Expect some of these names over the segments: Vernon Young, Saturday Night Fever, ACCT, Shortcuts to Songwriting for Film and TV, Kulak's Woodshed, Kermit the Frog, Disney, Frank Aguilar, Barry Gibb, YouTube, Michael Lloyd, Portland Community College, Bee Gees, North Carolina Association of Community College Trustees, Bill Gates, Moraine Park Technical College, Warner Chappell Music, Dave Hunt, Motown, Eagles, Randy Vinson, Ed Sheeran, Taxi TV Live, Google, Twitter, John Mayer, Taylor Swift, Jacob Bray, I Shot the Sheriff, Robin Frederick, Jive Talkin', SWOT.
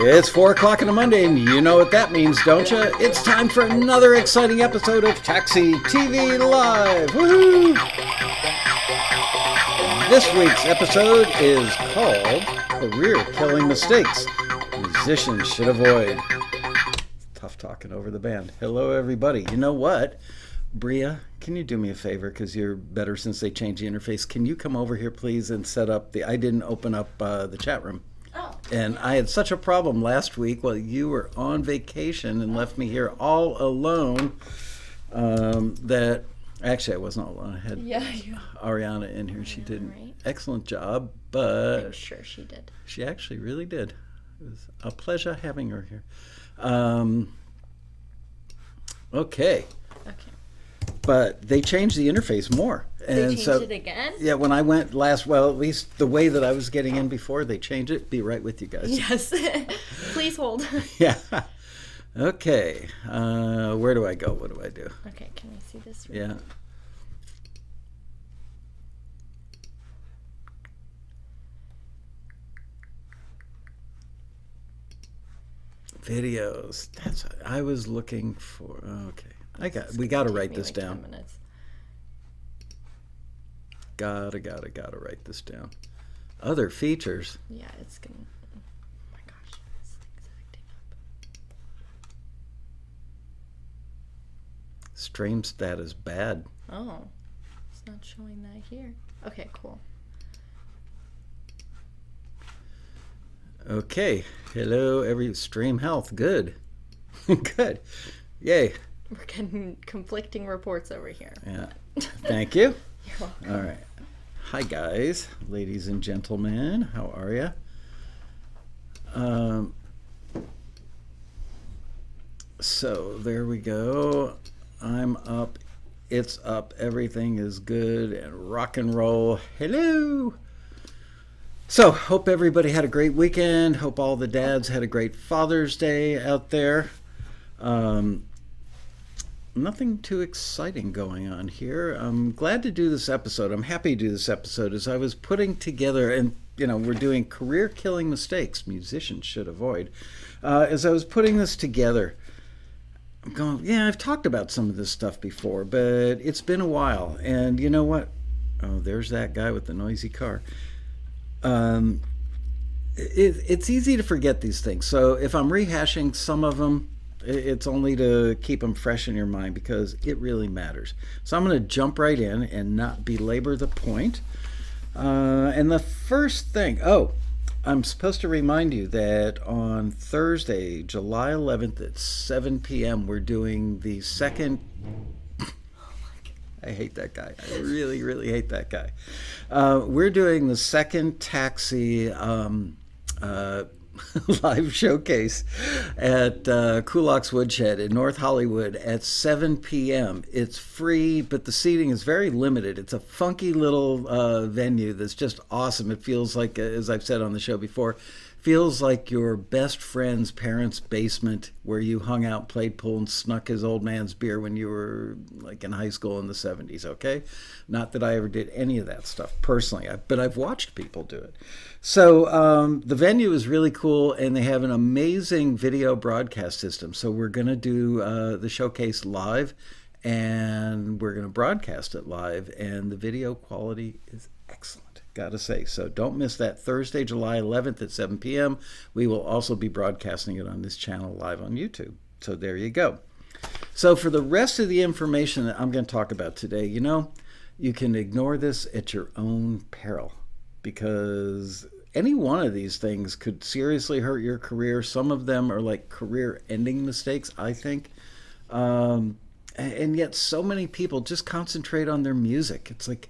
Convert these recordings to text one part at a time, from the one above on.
It's 4 o'clock on a Monday, and you know what that means, don't you? It's time for another exciting episode of Taxi TV Live! Woohoo! This week's episode is called Career-Killing Mistakes Musicians Should Avoid. Tough talking over the band. Hello, everybody. You know what? Bria, can you do me a favor, because you're better since they changed the interface? Can you come over here, please, and set up the... I didn't open up the chat room. And I had such a problem last week while you were on vacation and left me here all alone that actually I wasn't all alone. I had Ariana in here. She did an excellent job, but I'm sure she did. She actually really did. It was a pleasure having her here. Okay. But they changed the interface more. And they changed it again? Yeah, when I went last, well, at least the way that I was getting in before, they changed it. Be right with you guys. Yes. Please hold. Yeah. Okay. Where do I go? What do I do? Okay, can I see this? Yeah. Videos. That's what I was looking for. Okay. We gotta write this down. Gotta write this down. Other features. Yeah, it's gonna. Oh my gosh, this thing's acting up. Stream stat is bad. Oh, it's not showing that here. Okay, cool. Okay, hello, every stream health. Good, good, yay. We're getting conflicting reports over here. Yeah. Thank you. You're welcome. All right. Hi, guys, ladies and gentlemen. How are you? So there we go. I'm up. It's up. Everything is good and rock and roll. Hello. So hope everybody had a great weekend. Hope all the dads had a great Father's Day out there. Nothing too exciting going on here. I'm glad to do this episode. I'm happy to do this episode. As I was putting together, and you know, we're doing career-killing mistakes musicians should avoid. As I was putting this together, I'm going, yeah, I've talked about some of this stuff before, but it's been a while. And you know what? Oh, there's that guy with the noisy car. It's easy to forget these things. So if I'm rehashing some of them, it's only to keep them fresh in your mind because it really matters. So I'm going to jump right in and not belabor the point. And the first thing, I'm supposed to remind you that on Thursday, July 11th at 7 p.m., we're doing the second... I hate that guy. I really, really hate that guy. We're doing the second Taxi... live showcase at Kulak's Woodshed in North Hollywood at 7 p.m. It's free, but the seating is very limited. It's a funky little venue that's just awesome. It feels like, as I've said on the show before, feels like your best friend's parents' basement where you hung out, played pool, and snuck his old man's beer when you were like in high school in the 70s, okay? Not that I ever did any of that stuff personally, but I've watched people do it. So the venue is really cool, and they have an amazing video broadcast system. So we're going to do the showcase live, and we're going to broadcast it live, and the video quality is excellent. Gotta say. So don't miss that Thursday, July 11th at 7 p.m. We will also be broadcasting it on this channel live on YouTube. So there you go. So for the rest of the information that I'm going to talk about today, you know, you can ignore this at your own peril because any one of these things could seriously hurt your career. Some of them are like career-ending mistakes, I think. And yet so many people just concentrate on their music. It's like,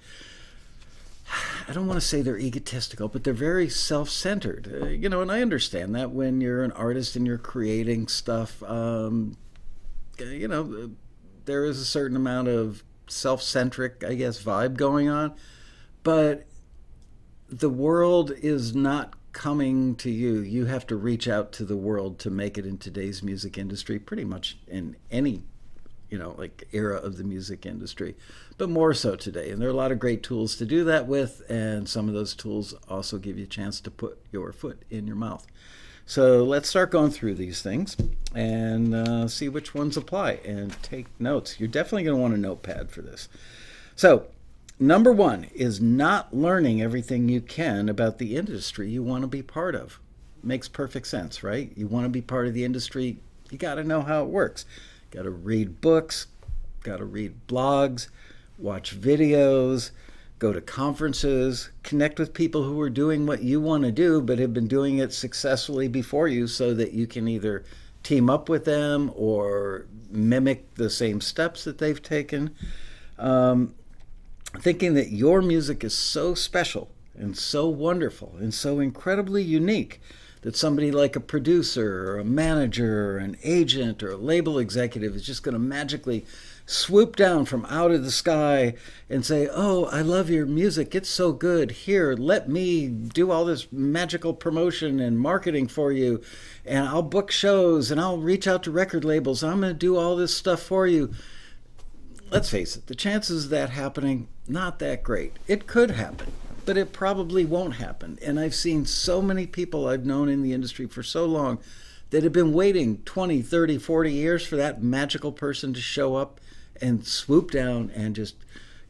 I don't want to say they're egotistical, but they're very self-centered, you know, and I understand that when you're an artist and you're creating stuff, you know, there is a certain amount of self-centric, I guess, vibe going on, but the world is not coming to you. You have to reach out to the world to make it in today's music industry, pretty much in any you know, like era of the music industry, but more so today. And there are a lot of great tools to do that with, and some of those tools also give you a chance to put your foot in your mouth. So let's start going through these things and see which ones apply and take notes. You're definitely going to want a notepad for this. So number one is not learning everything you can about the industry you want to be part of. Makes perfect sense, right? You want to be part of the industry, you got to know how it works. Got to read books, got to read blogs, watch videos, go to conferences, connect with people who are doing what you want to do but have been doing it successfully before you, so that you can either team up with them or mimic the same steps that they've taken. Thinking that your music is so special and so wonderful and so incredibly unique that somebody like a producer or a manager or an agent or a label executive is just going to magically swoop down from out of the sky and say, oh, I love your music, it's so good, here, let me do all this magical promotion and marketing for you, and I'll book shows and I'll reach out to record labels, I'm going to do all this stuff for you. Let's face it, the chances of that happening, not that great. It could happen, but it probably won't happen. And I've seen so many people I've known in the industry for so long that have been waiting 20, 30, 40 years for that magical person to show up and swoop down and just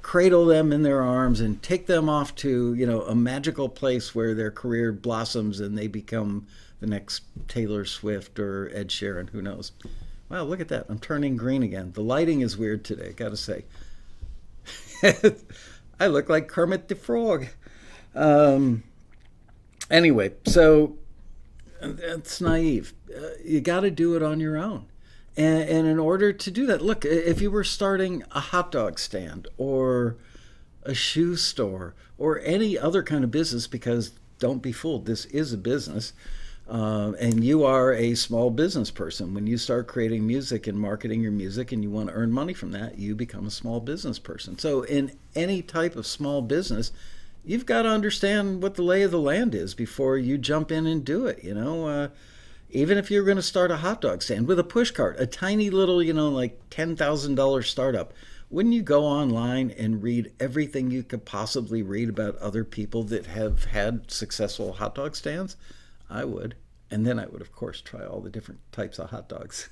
cradle them in their arms and take them off to, you know, a magical place where their career blossoms and they become the next Taylor Swift or Ed Sheeran, who knows. Wow, look at that, I'm turning green again. The lighting is weird today, gotta say. I look like Kermit the Frog. Anyway, so that's naive. You got to do it on your own. And in order to do that, look, if you were starting a hot dog stand or a shoe store or any other kind of business, because don't be fooled, this is a business, and you are a small business person. When you start creating music and marketing your music and you want to earn money from that, you become a small business person. So in any type of small business, you've got to understand what the lay of the land is before you jump in and do it, you know. Even if you're going to start a hot dog stand with a push cart, a tiny little, you know, like $10,000 startup, wouldn't you go online and read everything you could possibly read about other people that have had successful hot dog stands? I would. And then I would, of course, try all the different types of hot dogs.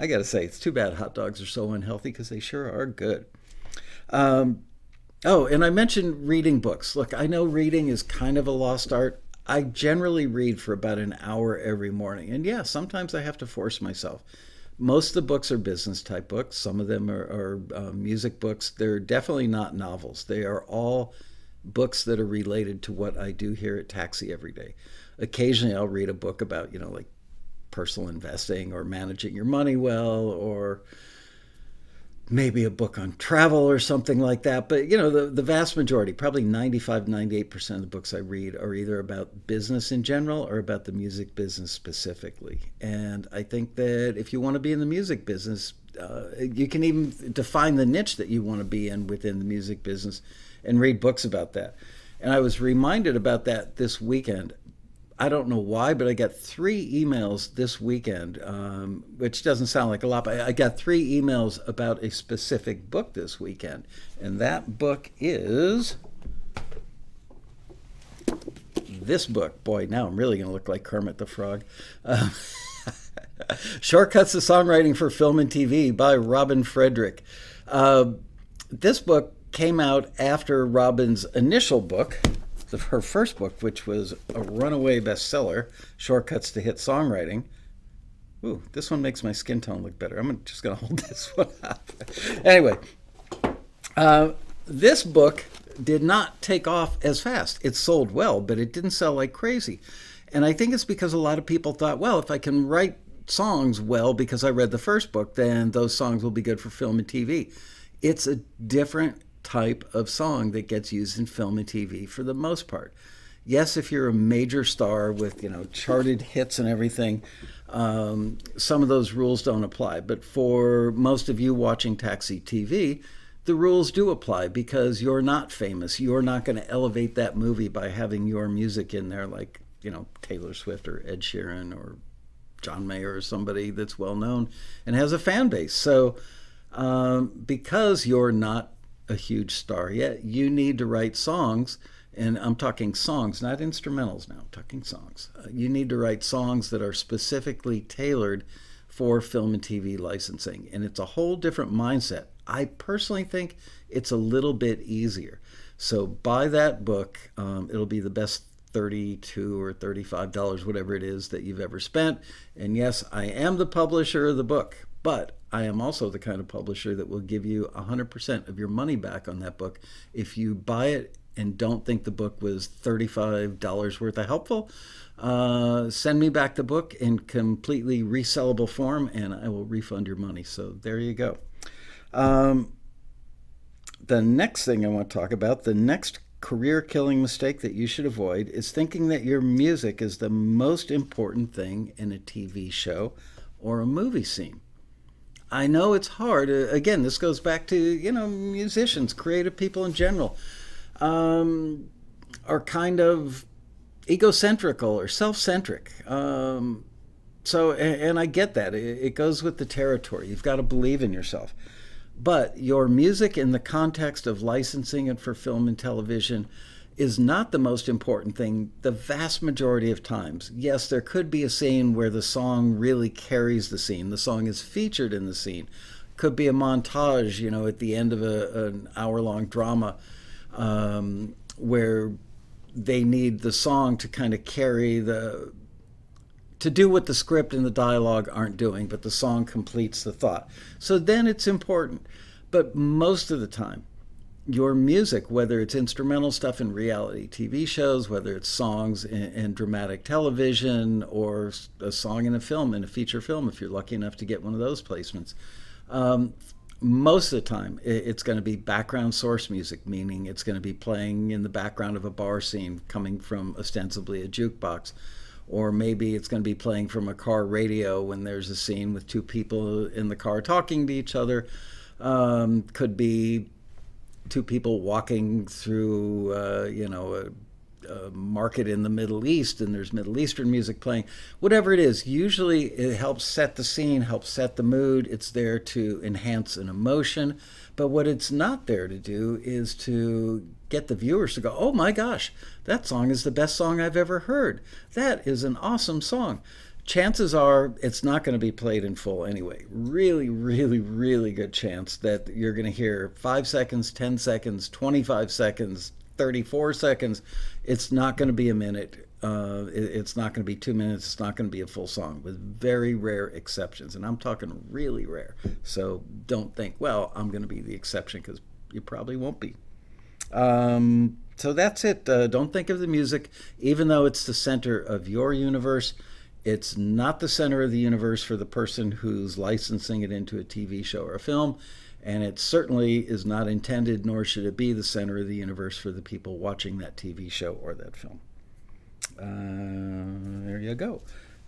I got to say, it's too bad hot dogs are so unhealthy, because they sure are good. Oh, and I mentioned reading books. Look, I know reading is kind of a lost art. I generally read for about an hour every morning. And yeah, sometimes I have to force myself. Most of the books are business type books. Some of them are music books. They're definitely not novels. They are all books that are related to what I do here at Taxi every day. Occasionally I'll read a book about, you know, like personal investing or managing your money well, or maybe a book on travel or something like that. But, you know, the vast majority, probably 95, 98% of the books I read are either about business in general or about the music business specifically. And I think that if you want to be in the music business, you can even define the niche that you want to be in within the music business and read books about that. And I was reminded about that this weekend. I don't know why, but I got 3 emails this weekend, which doesn't sound like a lot, but I got 3 emails about a specific book this weekend. And that book is this book. Boy, now I'm really going to look like Kermit the Frog. Shortcuts to Songwriting for Film and TV by Robin Frederick. This book came out after Robin's initial book, her first book, which was a runaway bestseller, Shortcuts to Hit Songwriting. Ooh, this one makes my skin tone look better. I'm just going to hold this one up. Anyway, this book did not take off as fast. It sold well, but it didn't sell like crazy. And I think it's because a lot of people thought, well, if I can write songs well because I read the first book, then those songs will be good for film and TV. It's a different type of song that gets used in film and TV for the most part. Yes, if you're a major star with, you know, charted hits and everything, some of those rules don't apply. But for most of you watching Taxi TV, the rules do apply, because you're not famous. You're not going to elevate that movie by having your music in there, like, you know, Taylor Swift or Ed Sheeran or John Mayer or somebody that's well known and has a fan base. So because you're not a huge star yet, you need to write songs, and I'm talking songs, not instrumentals now, I'm talking songs. You need to write songs that are specifically tailored for film and TV licensing, and it's a whole different mindset. I personally think it's a little bit easier. So buy that book. It'll be the best $32 or $35, whatever it is, that you've ever spent. And yes, I am the publisher of the book, but I am also the kind of publisher that will give you 100% of your money back on that book. If you buy it and don't think the book was $35 worth of helpful, send me back the book in completely resellable form and I will refund your money. So there you go. The next thing I want to talk about, the next career-killing mistake that you should avoid, is thinking that your music is the most important thing in a TV show or a movie scene. I know it's hard. Again, this goes back to, you know, musicians, creative people in general, are kind of egocentrical or self-centric. So, and I get that. It goes with the territory. You've got to believe in yourself. But your music in the context of licensing and for film and television is not the most important thing the vast majority of times. Yes, there could be a scene where the song really carries the scene. The song is featured in the scene. Could be a montage, you know, at the end of an hour-long drama where they need the song to kind of carry to do what the script and the dialogue aren't doing, but the song completes the thought. So then it's important. But most of the time, your music, whether it's instrumental stuff in reality TV shows, whether it's songs in dramatic television, or a song in a film, in a feature film, if you're lucky enough to get one of those placements, most of the time, it's going to be background source music, meaning it's going to be playing in the background of a bar scene coming from ostensibly a jukebox. Or maybe it's going to be playing from a car radio when there's a scene with two people in the car talking to each other. Could be two people walking through, you know, a market in the Middle East, and there's Middle Eastern music playing. Whatever it is, usually it helps set the scene, helps set the mood. It's there to enhance an emotion. But what it's not there to do is to get the viewers to go, oh my gosh, that song is the best song I've ever heard. That is an awesome song. Chances are it's not going to be played in full anyway. Really, really, really good chance that you're going to hear 5 seconds, 10 seconds, 25 seconds, 34 seconds. It's not going to be a minute. It's not going to be 2 minutes. It's not going to be a full song, with very rare exceptions. And I'm talking really rare. So don't think, well, I'm going to be the exception, because you probably won't be. So that's it. Don't think of the music, even though it's the center of your universe. It's not the center of the universe for the person who's licensing it into a TV show or a film. And it certainly is not intended, nor should it be the center of the universe for the people watching that TV show or that film. There you go.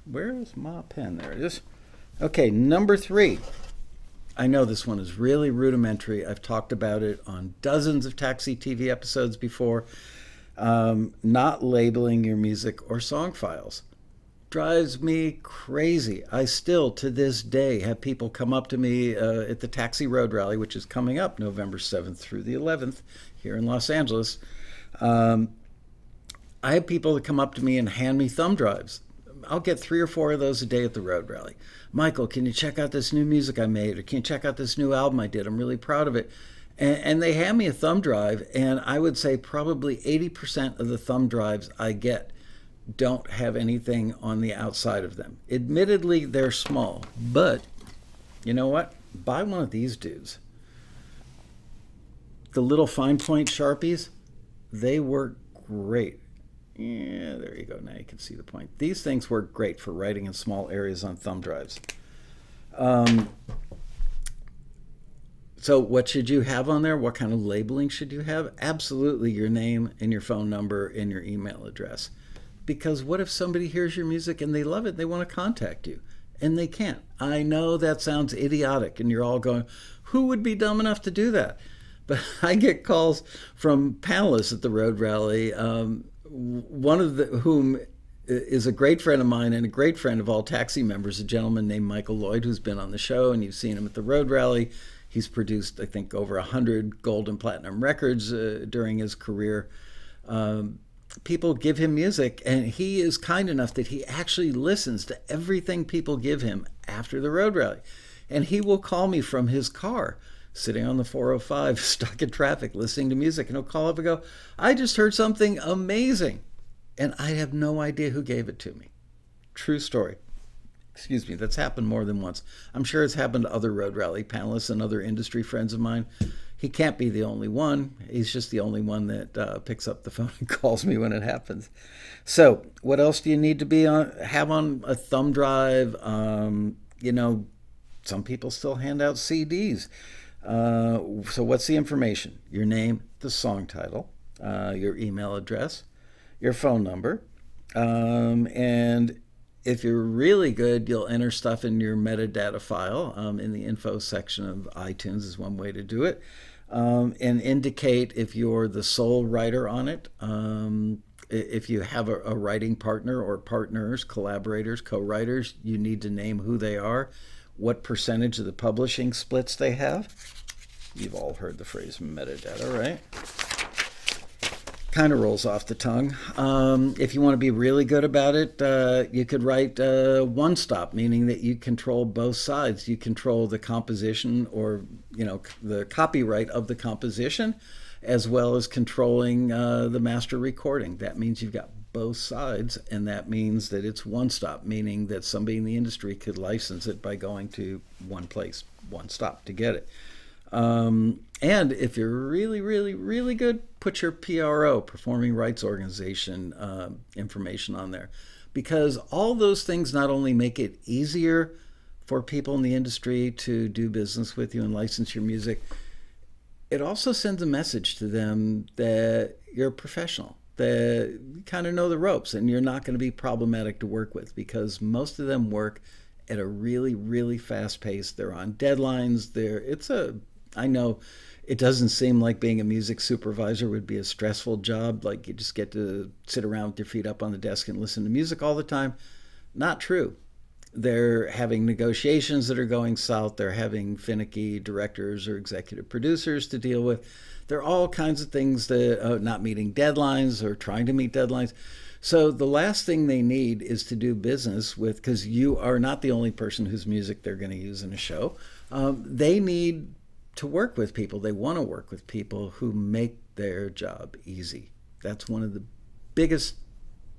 Where's my pen? There it is. Okay, number 3. I know this one is really rudimentary. I've talked about it on dozens of Taxi TV episodes before. Not labeling your music or song files drives me crazy. I still, to this day, have people come up to me at the Taxi Road Rally, which is coming up November 7th through the 11th here in Los Angeles. I have people that come up to me and hand me thumb drives. I'll get 3 or 4 of those a day at the Road Rally. Michael, can you check out this new music I made? Or can you check out this new album I did? I'm really proud of it. And they hand me a thumb drive, and I would say probably 80% of the thumb drives I get don't have anything on the outside of them. Admittedly, they're small, but you know what? Buy one of these dudes. The little fine point Sharpies, they work great. Yeah, there you go. Now you can see the point. These things work great for writing in small areas on thumb drives. So what should you have on there? What kind of labeling should you have? Absolutely your name and your phone number and your email address. Because what if somebody hears your music and they love it and they want to contact you? And they can't. I know that sounds idiotic, and you're all going, who would be dumb enough to do that? But I get calls from panelists at the Road Rally, one of whom is a great friend of mine and a great friend of all Taxi members, a gentleman named Michael Lloyd, who's been on the show, and you've seen him at the Road Rally. He's produced, I think, over 100 gold and platinum records during his career. People give him music, and he is kind enough that he actually listens to everything people give him after the Road Rally. And he will call me from his car, sitting on the 405, stuck in traffic, listening to music, and he'll call up and go, I just heard something amazing. And I have no idea who gave it to me. True story. Excuse me, that's happened more than once. I'm sure it's happened to other Road Rally panelists and other industry friends of mine. He can't be the only one. He's just the only one that picks up the phone and calls me when it happens. So what else do you need to be on? Have on a thumb drive? You know, some people still hand out CDs. So what's the information? Your name, the song title, your email address, your phone number, and if you're really good, you'll enter stuff in your metadata file in the info section of iTunes is one way to do it, and indicate if you're the sole writer on it, if you have a writing partner or partners, collaborators, co-writers, you need to name who they are, what percentage of the publishing splits they have. You've all heard the phrase metadata, right? Kind of rolls off the tongue. If you want to be really good about it, you could write one stop, meaning that you control both sides. You control the composition, or the copyright of the composition, as well as controlling the master recording. That means you've got both sides, and that means that it's one stop, meaning that somebody in the industry could license it by going to one place, one stop to get it. And if you're really, really, really good, put your PRO, Performing Rights Organization, information on there. Because all those things not only make it easier for people in the industry to do business with you and license your music, it also sends a message to them that you're a professional, that you kind of know the ropes, and you're not going to be problematic to work with, because most of them work at a really, really fast pace. They're on deadlines. I know it doesn't seem like being a music supervisor would be a stressful job, like you just get to sit around with your feet up on the desk and listen to music all the time. Not true. They're having negotiations that are going south. They're having finicky directors or executive producers to deal with. There are all kinds of things that are not meeting deadlines or trying to meet deadlines. So the last thing they need is to do business with, because you are not the only person whose music they're going to use in a show. They need to work with people. They want to work with people who make their job easy. That's one of the biggest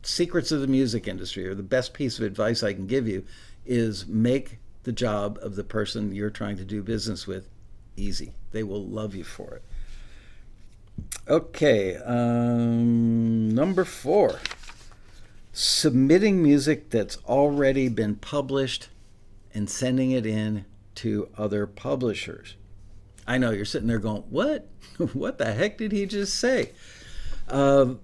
secrets of the music industry, or the best piece of advice I can give you, is make the job of the person you're trying to do business with easy. They will love you for it. Okay, number 4. Submitting music that's already been published and sending it in to other publishers. I know you're sitting there going, what? What the heck did he just say? I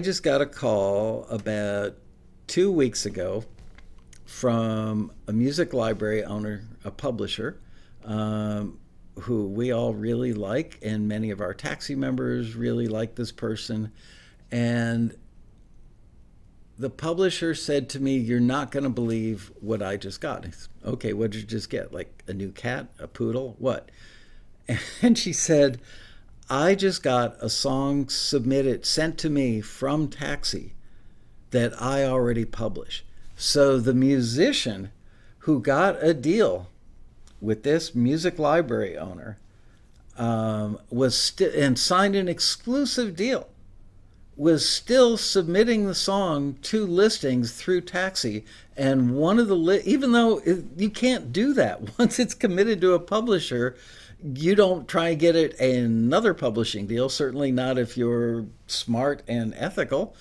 just got a call about 2 weeks ago from a music library owner, a publisher, who we all really like, and many of our Taxi members really like this person. And the publisher said to me, you're not going to believe what I just got. I said, okay, what did you just get? Like a new cat, a poodle, what? And she said, I just got a song sent to me from Taxi that I already published. So the musician who got a deal with this music library owner and signed an exclusive deal, was still submitting the song to listings through Taxi. And one of the even though you can't do that, once it's committed to a publisher, you don't try and get it another publishing deal, certainly not if you're smart and ethical.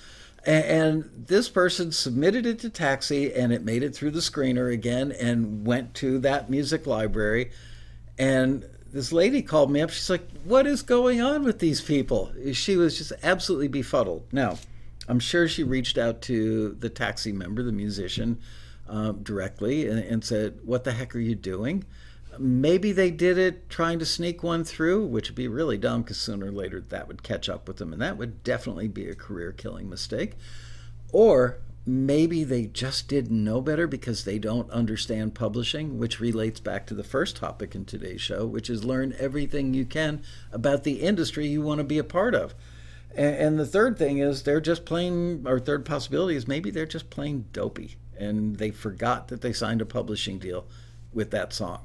And this person submitted it to Taxi, and it made it through the screener again and went to that music library. And this lady called me up. She's like, what is going on with these people? She was just absolutely befuddled. Now, I'm sure she reached out to the Taxi member, the musician, directly and said, what the heck are you doing? Maybe they did it trying to sneak one through, which would be really dumb because sooner or later that would catch up with them, and that would definitely be a career-killing mistake. Or maybe they just didn't know better because they don't understand publishing, which relates back to the first topic in today's show, which is learn everything you can about the industry you want to be a part of. And the third thing is they're just plain, or third possibility is maybe they're just plain dopey and they forgot that they signed a publishing deal with that song.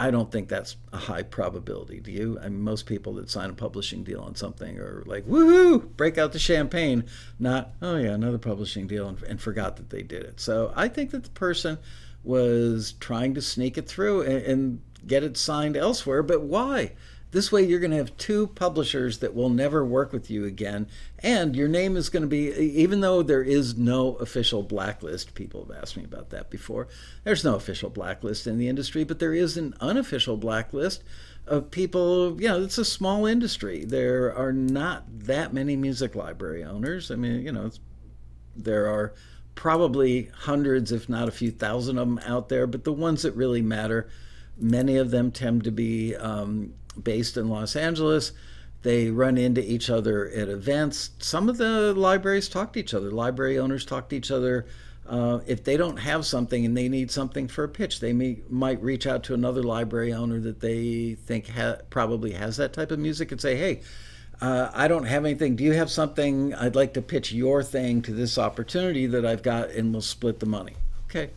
I don't think that's a high probability. Do you? I mean, most people that sign a publishing deal on something are like, woohoo, break out the champagne, not, oh yeah, another publishing deal, and forgot that they did it. So I think that the person was trying to sneak it through and get it signed elsewhere, but why? This way you're going to have two publishers that will never work with you again, and your name is going to be, even though there is no official blacklist, people have asked me about that before, there's no official blacklist in the industry, but there is an unofficial blacklist of people. You know, it's a small industry. There are not that many music library owners. I mean, you know, there are probably hundreds, if not a few thousand of them out there, but the ones that really matter, many of them tend to be based in Los Angeles. They run into each other at events. Some of the libraries talk to each other. Library owners talk to each other. If they don't have something and they need something for a pitch, they might reach out to another library owner that they think probably has that type of music and say, hey, I don't have anything. Do you have something? I'd like to pitch your thing to this opportunity that I've got, and we'll split the money. Okay.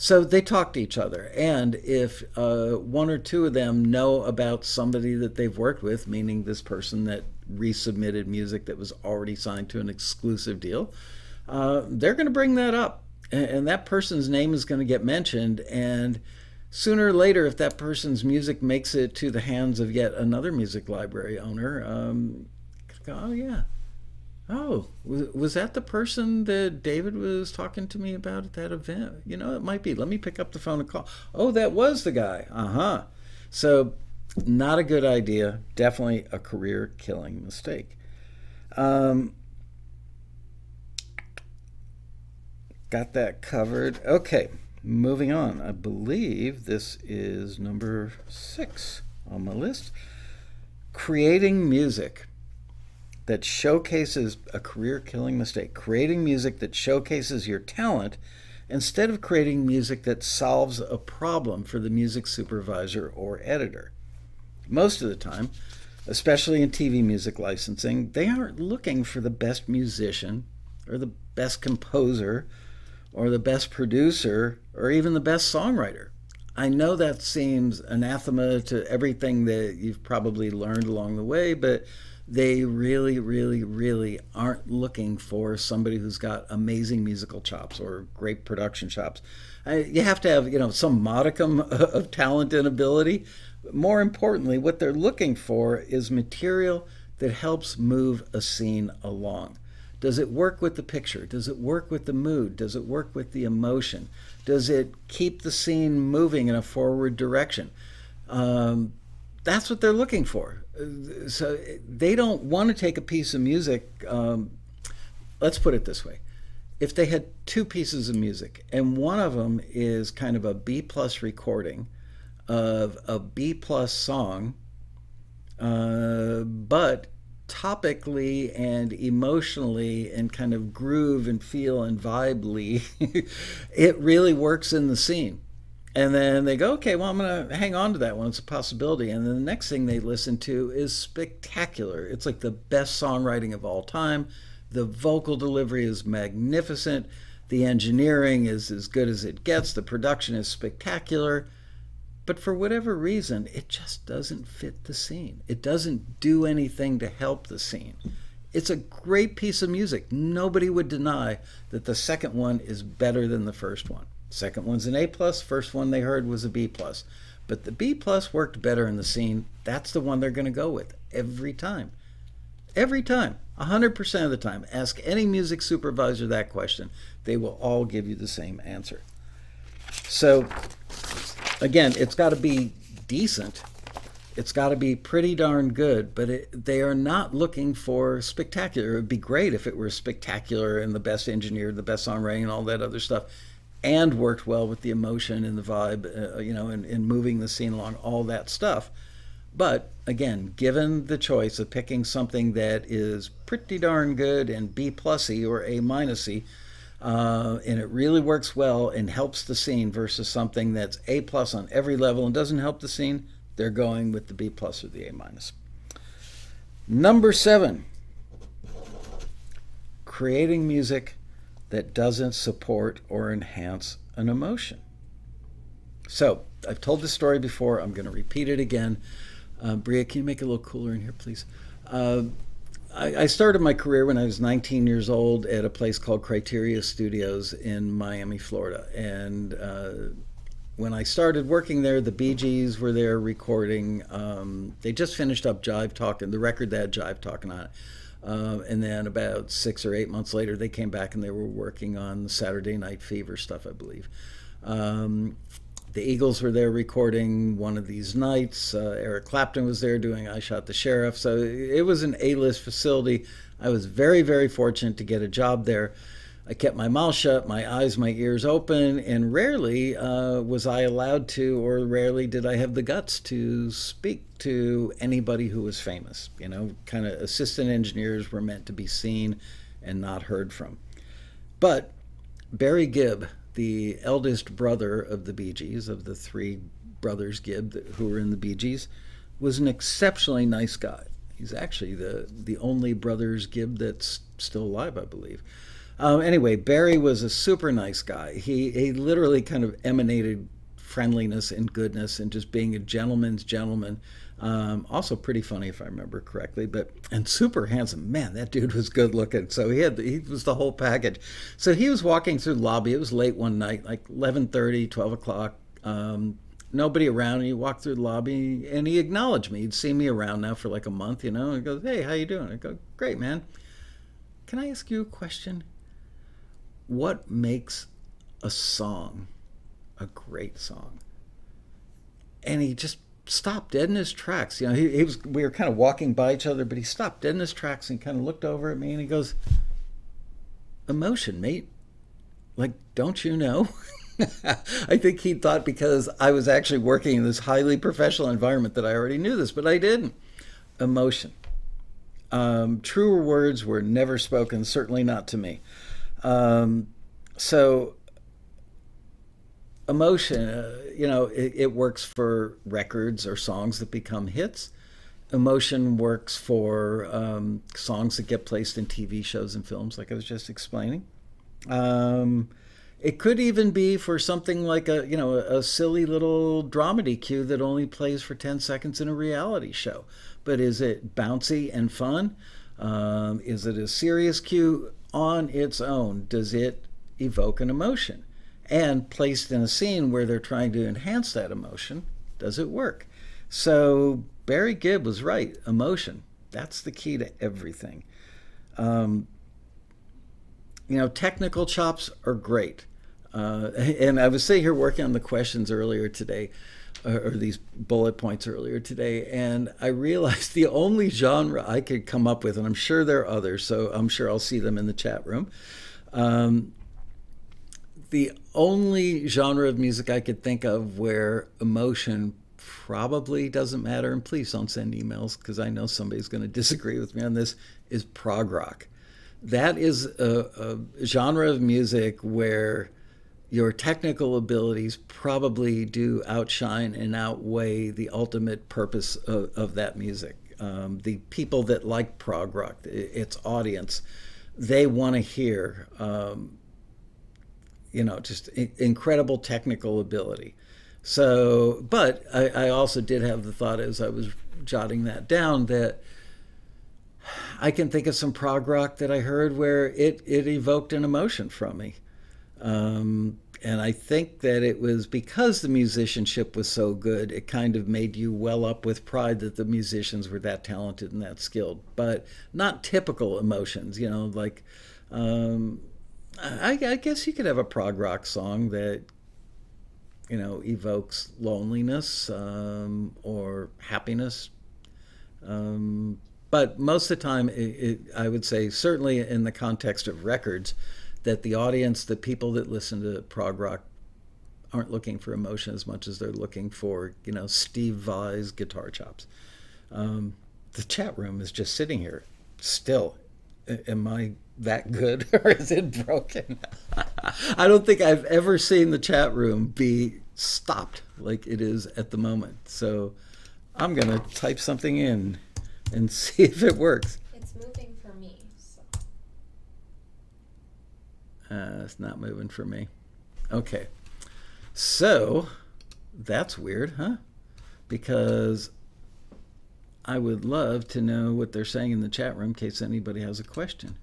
So they talk to each other, and if one or two of them know about somebody that they've worked with, meaning this person that resubmitted music that was already signed to an exclusive deal, they're going to bring that up, and that person's name is going to get mentioned, and sooner or later, if that person's music makes it to the hands of yet another music library owner, oh yeah, oh, was that the person that David was talking to me about at that event? You know, it might be. Let me pick up the phone and call. Oh, that was the guy. Uh-huh. So not a good idea. Definitely a career-killing mistake. Got that covered. Okay, moving on. I believe this is number 6 on my list. Creating music that showcases a career-killing mistake. Creating music that showcases your talent instead of creating music that solves a problem for the music supervisor or editor. Most of the time, especially in TV music licensing, they aren't looking for the best musician or the best composer or the best producer or even the best songwriter. I know that seems anathema to everything that you've probably learned along the way, but they really, really, really aren't looking for somebody who's got amazing musical chops or great production chops. You have to have, you know, some modicum of talent and ability. But more importantly, what they're looking for is material that helps move a scene along. Does it work with the picture? Does it work with the mood? Does it work with the emotion? Does it keep the scene moving in a forward direction? That's what they're looking for. So they don't want to take a piece of music. Let's put it this way. If they had two pieces of music and one of them is kind of a B+ recording of a B+ song, but topically and emotionally and kind of groove and feel and vibely, it really works in the scene. And then they go, okay, well, I'm going to hang on to that one. It's a possibility. And then the next thing they listen to is spectacular. It's like the best songwriting of all time. The vocal delivery is magnificent. The engineering is as good as it gets. The production is spectacular. But for whatever reason, it just doesn't fit the scene. It doesn't do anything to help the scene. It's a great piece of music. Nobody would deny that the second one is better than the first one. Second one's an A+, first one they heard was a B+. But the B+ worked better in the scene. That's the one they're going to go with every time. Every time, 100% of the time. Ask any music supervisor that question. They will all give you the same answer. So, again, it's got to be decent. It's got to be pretty darn good, but they are not looking for spectacular. It would be great if it were spectacular and the best engineer, the best songwriting, and all that other stuff. and worked well with the emotion and the vibe, you know, and moving the scene along, all that stuff. But again, given the choice of picking something that is pretty darn good and B+y or A-y, and it really works well and helps the scene versus something that's A+ on every level and doesn't help the scene, they're going with the B+ or the A-. Number 7, creating music that doesn't support or enhance an emotion. So I've told this story before. I'm going to repeat it again. Bria, can you make it a little cooler in here, please? I started my career when I was 19 years old at a place called Criteria Studios in Miami, Florida. And when I started working there, the Bee Gees were there recording. They just finished up Jive Talkin', the record that had Jive Talkin' on it. And then about 6 or 8 months later, they came back and they were working on the Saturday Night Fever stuff, I believe. The Eagles were there recording One of These Nights. Eric Clapton was there doing I Shot the Sheriff. So it was an A-list facility. I was very, very fortunate to get a job there. I kept my mouth shut, my eyes, my ears open, and rarely was I allowed to, or rarely did I have the guts to speak to anybody who was famous. You know, kind of assistant engineers were meant to be seen and not heard from. But Barry Gibb, the eldest brother of the Bee Gees, of the three brothers Gibb who were in the Bee Gees, was an exceptionally nice guy. He's actually the only brothers Gibb that's still alive, I believe. Anyway, Barry was a super nice guy. He literally kind of emanated friendliness and goodness and just being a gentleman's gentleman. Also pretty funny if I remember correctly, and super handsome. Man, that dude was good looking. So he was the whole package. So he was walking through the lobby. It was late one night, like 11:30, 12 o'clock. Nobody around. And he walked through the lobby and he acknowledged me. He'd seen me around now for like a month, you know. And he goes, "Hey, how you doing?" I go, "Great, man. Can I ask you a question? What makes a song a great song?" And he just stopped dead in his tracks. You know, we were kind of walking by each other, but he stopped dead in his tracks and kind of looked over at me and he goes, "Emotion, mate. Like, don't you know?" I think he thought because I was actually working in this highly professional environment that I already knew this, but I didn't. Emotion. Truer words were never spoken, certainly not to me. So emotion, you know, it works for records or songs that become hits. Emotion works for songs that get placed in TV shows and films, like I was just explaining. It could even be for something like a silly little dramedy cue that only plays for 10 seconds in a reality show. But is it bouncy and fun? Is it a serious cue? On its own, does it evoke an emotion? And placed in a scene where they're trying to enhance that emotion, does it work? So Barry Gibb was right. Emotion, that's the key to everything. You know, technical chops are great. And I was sitting here working on the questions earlier today, or these bullet points earlier today, and I realized the only genre I could come up with, and I'm sure there are others, so I'm sure I'll see them in the chat room. The only genre of music I could think of where emotion probably doesn't matter, and please don't send emails because I know somebody's going to disagree with me on this, is prog rock. That is a genre of music where your technical abilities probably do outshine and outweigh the ultimate purpose of that music. The people that like prog rock, its audience, they want to hear, you know, just incredible technical ability. So, but I also did have the thought as I was jotting that down that I can think of some prog rock that I heard where it evoked an emotion from me. And I think that it was because the musicianship was so good, it kind of made you well up with pride that the musicians were that talented and that skilled, but not typical emotions, you know, like, I guess you could have a prog rock song that, you know, evokes loneliness, or happiness. But most of the time, I would say, certainly in the context of records, that the audience, the people that listen to prog rock, aren't looking for emotion as much as they're looking for, you know, Steve Vai's guitar chops. The chat room is just sitting here still. Am I that good or is it broken? I don't think I've ever seen the chat room be stopped like it is at the moment. So I'm going to type something in and see if it works. It's moving for me. So. It's not moving for me. Okay. So that's weird, huh? Because I would love to know what they're saying in the chat room in case anybody has a question.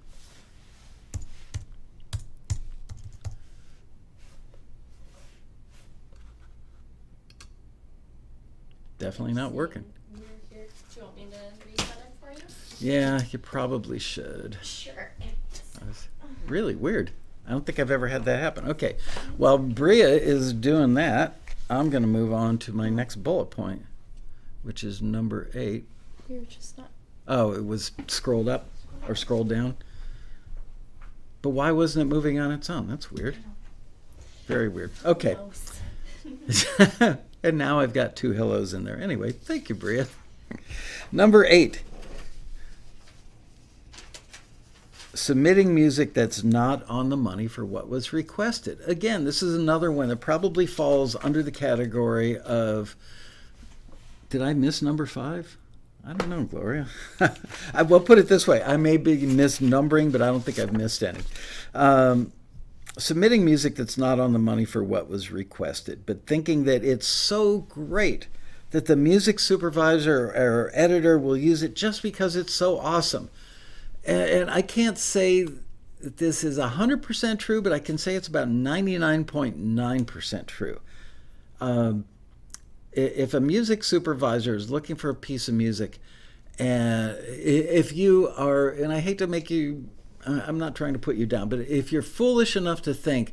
Definitely not working. Do you want me to reset it for you? Yeah, you probably should. Sure. That was really weird. I don't think I've ever had that happen. Okay, while Bria is doing that, I'm going to move on to my next bullet point, which is number 8. You're just not. Oh, it was scrolled up or scrolled down. But why wasn't it moving on its own? That's weird. Very weird. Okay. And now I've got 2 hellos in there. Anyway, thank you, Bria. Number 8. Submitting music that's not on the money for what was requested. Again, this is another one that probably falls under the category of, did I miss number 5? I don't know, Gloria. I will put it this way. I may be misnumbering, but I don't think I've missed any. Submitting music that's not on the money for what was requested, but thinking that it's so great that the music supervisor or editor will use it just because it's so awesome. And I can't say that this is 100% true, but I can say it's about 99.9% true. If a music supervisor is looking for a piece of music, and if you are, and I hate to make you, I'm not trying to put you down, but if you're foolish enough to think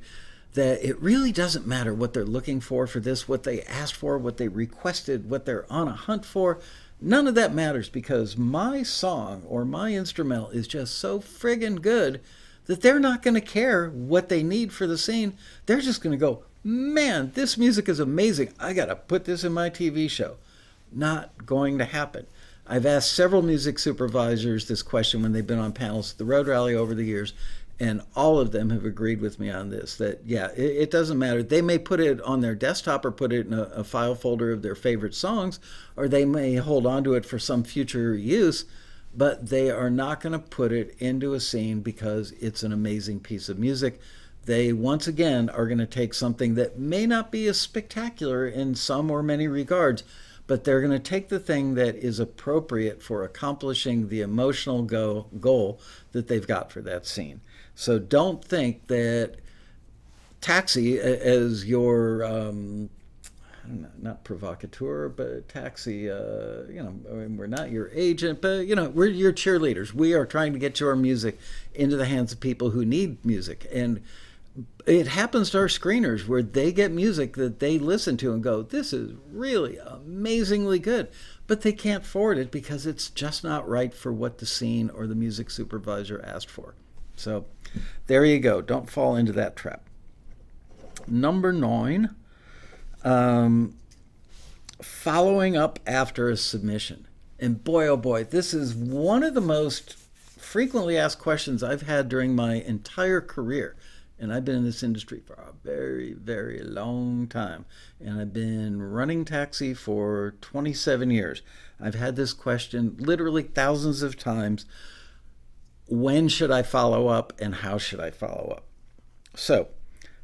that it really doesn't matter what they're looking for this, what they asked for, what they requested, what they're on a hunt for, none of that matters because my song or my instrumental is just so friggin' good that they're not going to care what they need for the scene. They're just going to go, man, this music is amazing. I got to put this in my TV show. Not going to happen. I've asked several music supervisors this question when they've been on panels at the Road Rally over the years, and all of them have agreed with me on this, that, yeah, it doesn't matter. They may put it on their desktop or put it in a file folder of their favorite songs, or they may hold on to it for some future use, but they are not going to put it into a scene because it's an amazing piece of music. They, once again, are going to take something that may not be as spectacular in some or many regards, but they're going to take the thing that is appropriate for accomplishing the emotional goal that they've got for that scene. So don't think that Taxi as your, I don't know, not provocateur, but Taxi, you know, I mean, we're not your agent, but, you know, we're your cheerleaders. We are trying to get your music into the hands of people who need music. And it happens to our screeners where they get music that they listen to and go, this is really amazingly good, but they can't forward it because it's just not right for what the scene or the music supervisor asked for. So there you go. Don't fall into that trap. Number 9, following up after a submission. And boy, oh boy, this is one of the most frequently asked questions I've had during my entire career. And I've been in this industry for a very, very long time. And I've been running Taxi for 27 years. I've had this question literally thousands of times. When should I follow up and how should I follow up? So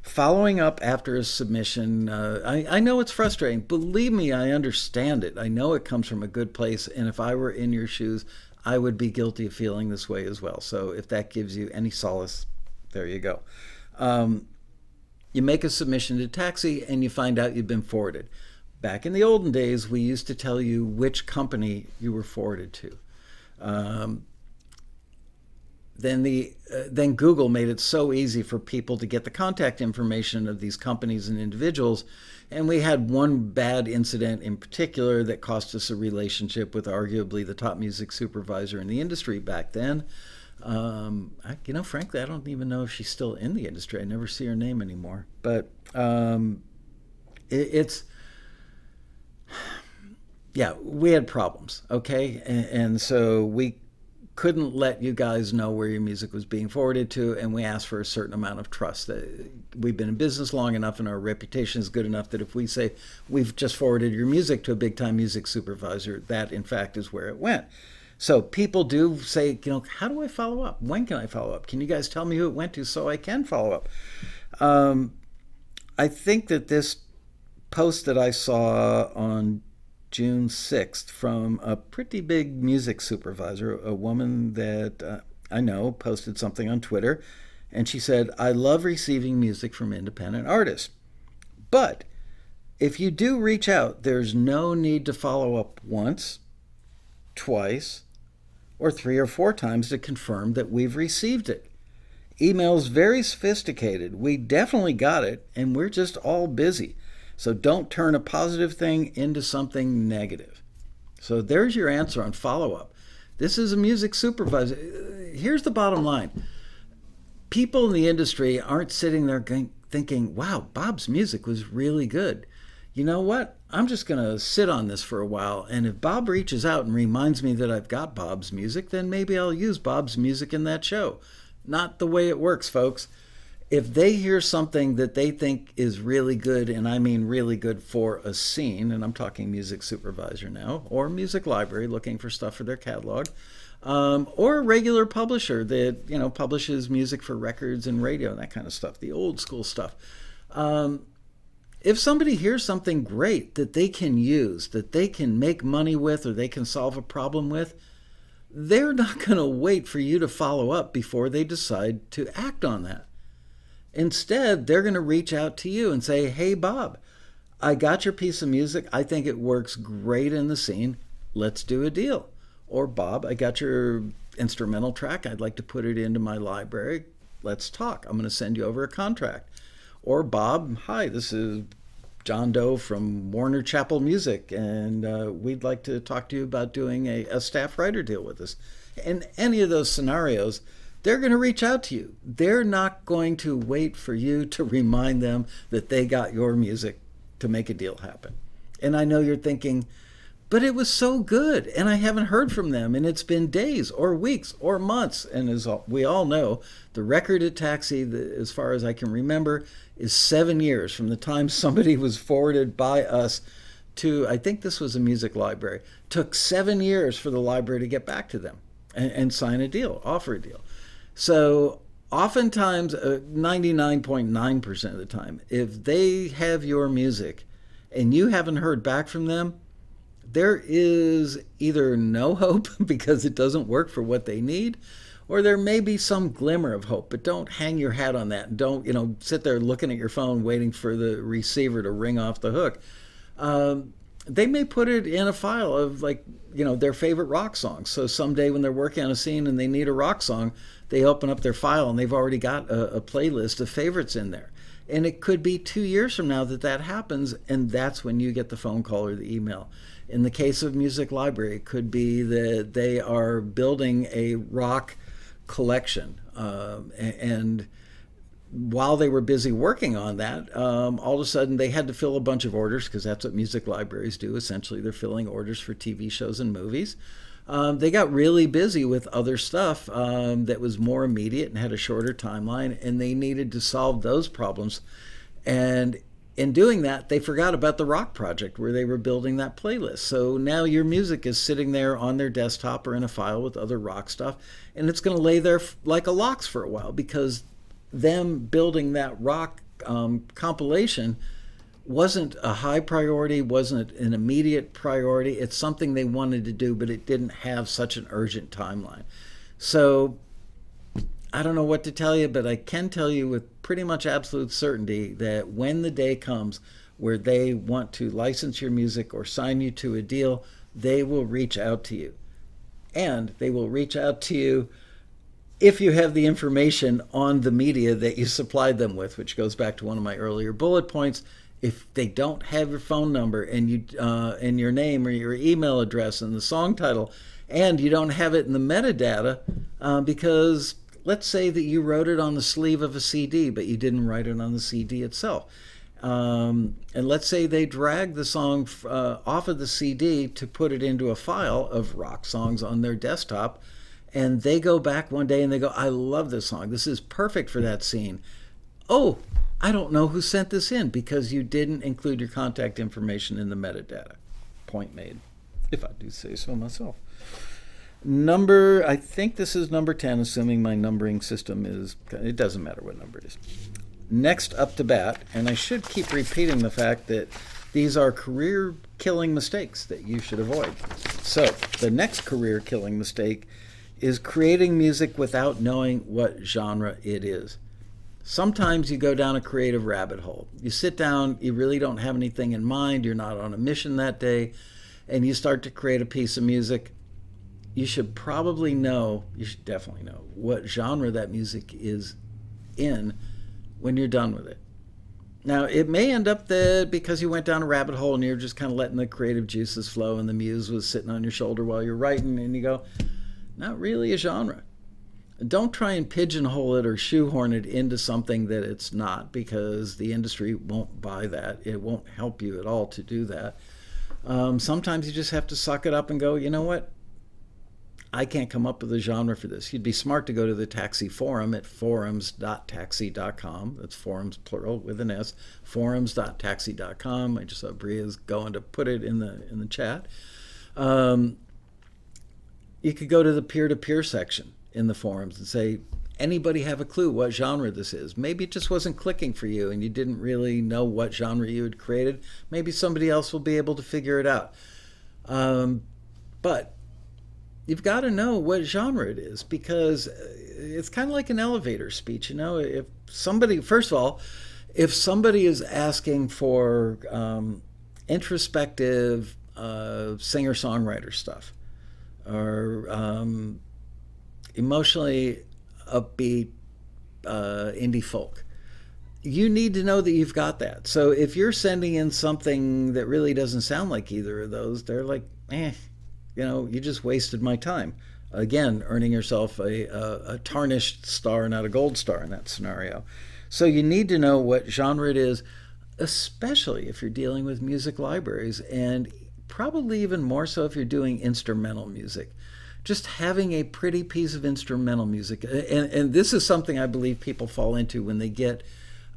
following up after a submission, I know it's frustrating. Believe me, I understand it. I know it comes from a good place. And if I were in your shoes, I would be guilty of feeling this way as well. So if that gives you any solace, there you go. You make a submission to Taxi and you find out you've been forwarded. Back in the olden days, we used to tell you which company you were forwarded to. Then Google made it so easy for people to get the contact information of these companies and individuals. And we had one bad incident in particular that cost us a relationship with arguably the top music supervisor in the industry back then. Frankly, I don't even know if she's still in the industry. I never see her name anymore. But we had problems, okay? And so we couldn't let you guys know where your music was being forwarded to, and we asked for a certain amount of trust. We've been in business long enough and our reputation is good enough that if we say we've just forwarded your music to a big-time music supervisor, that in fact is where it went. So people do say, how do I follow up? When can I follow up? Can you guys tell me who it went to so I can follow up? I think that this post that I saw on June 6th from a pretty big music supervisor, a woman that I know posted something on Twitter, and she said, I love receiving music from independent artists, but if you do reach out, there's no need to follow up once, twice, or 3 or 4 times to confirm that we've received it. Email's very sophisticated. We definitely got it, and we're just all busy. So don't turn a positive thing into something negative. So there's your answer on follow-up. This is a music supervisor. Here's the bottom line. People in the industry aren't sitting there thinking, wow, Bob's music was really good. You know what? I'm just going to sit on this for a while, and if Bob reaches out and reminds me that I've got Bob's music, then maybe I'll use Bob's music in that show. Not the way it works, folks. If they hear something that they think is really good, and I mean really good for a scene, and I'm talking music supervisor now, or music library looking for stuff for their catalog, or a regular publisher that publishes music for records and radio and that kind of stuff, the old school stuff. If somebody hears something great that they can use, that they can make money with, or they can solve a problem with, they're not going to wait for you to follow up before they decide to act on that. Instead, they're going to reach out to you and say, hey, Bob, I got your piece of music. I think it works great in the scene. Let's do a deal. Or, Bob, I got your instrumental track. I'd like to put it into my library. Let's talk. I'm going to send you over a contract. Or, Bob, hi, this is John Doe from Warner Chappell Music, and we'd like to talk to you about doing a staff writer deal with us. In any of those scenarios, they're going to reach out to you. They're not going to wait for you to remind them that they got your music to make a deal happen. And I know you're thinking, but it was so good, and I haven't heard from them, and it's been days or weeks or months. And as we all know, the record at Taxi, as far as I can remember, is 7 years from the time somebody was forwarded by us to, I think this was a music library. Took 7 years for the library to get back to them and sign a deal, offer a deal. So oftentimes, 99.9% of the time, if they have your music and you haven't heard back from them, there is either no hope because it doesn't work for what they need, or there may be some glimmer of hope, but don't hang your hat on that. Don't, sit there looking at your phone waiting for the receiver to ring off the hook. They may put it in a file of their favorite rock song. So someday when they're working on a scene and they need a rock song, they open up their file and they've already got a playlist of favorites in there. And it could be 2 years from now that happens, and that's when you get the phone call or the email. In the case of Music Library, it could be that they are building a rock collection. And while they were busy working on that, all of a sudden they had to fill a bunch of orders, because that's what music libraries do. Essentially, they're filling orders for TV shows and movies. They got really busy with other stuff that was more immediate and had a shorter timeline, and they needed to solve those problems. And in doing that, they forgot about the rock project where they were building that playlist. So now your music is sitting there on their desktop or in a file with other rock stuff, and it's going to lay there like a lox for a while, because them building that rock compilation wasn't a high priority, wasn't an immediate priority. It's something they wanted to do, but it didn't have such an urgent timeline. So I don't know what to tell you, but I can tell you with pretty much absolute certainty that when the day comes where they want to license your music or sign you to a deal, they will reach out to you. And they will reach out to you if you have the information on the media that you supplied them with, which goes back to one of my earlier bullet points. if they don't have your phone number and you and your name or your email address and the song title, and you don't have it in the metadata, because let's say that you wrote it on the sleeve of a CD, but you didn't write it on the CD itself. And let's say they dragged the song off of the CD to put it into a file of rock songs on their desktop, and they go back one day and they go, I love this song. This is perfect for that scene. Oh, I don't know who sent this in, because you didn't include your contact information in the metadata. Point made, if I do say so myself. Number, I think this is number 10, assuming my numbering system is, it doesn't matter what number it is. Next up to bat, and I should keep repeating the fact that these are career-killing mistakes that you should avoid. So the next career-killing mistake is creating music without knowing what genre it is. Sometimes you go down a creative rabbit hole. You sit down, you really don't have anything in mind, you're not on a mission that day, and you start to create a piece of music. You should probably know, you should definitely know what genre that music is in when you're done with it. Now, it may end up that because you went down a rabbit hole and you're just kind of letting the creative juices flow and the muse was sitting on your shoulder while you're writing, and you go, not really a genre. Don't try and pigeonhole it or shoehorn it into something that it's not, because the industry won't buy that. It won't help you at all to do that. Sometimes you just have to suck it up and go, you know what? I can't come up with a genre for this. You'd be smart to go to the Taxi Forum at forums.taxi.com. That's forums, plural, with an S, forums.taxi.com. I just saw Bria's going to put it in the chat. You could go to the peer-to-peer section in the forums and say, anybody have a clue what genre this is? Maybe it just wasn't clicking for you and you didn't really know what genre you had created. Maybe somebody else will be able to figure it out. But you've got to know what genre it is, because it's kind of like an elevator speech. You know, if somebody, first of all, if somebody is asking for introspective singer-songwriter stuff, or emotionally upbeat indie folk, you need to know that you've got that. So if you're sending in something that really doesn't sound like either of those, they're like, eh. You know, you just wasted my time. Again, earning yourself a tarnished star, not a gold star in that scenario. So you need to know what genre it is, especially if you're dealing with music libraries, and probably even more so if you're doing instrumental music. Just having a pretty piece of instrumental music. And this is something I believe people fall into when they get,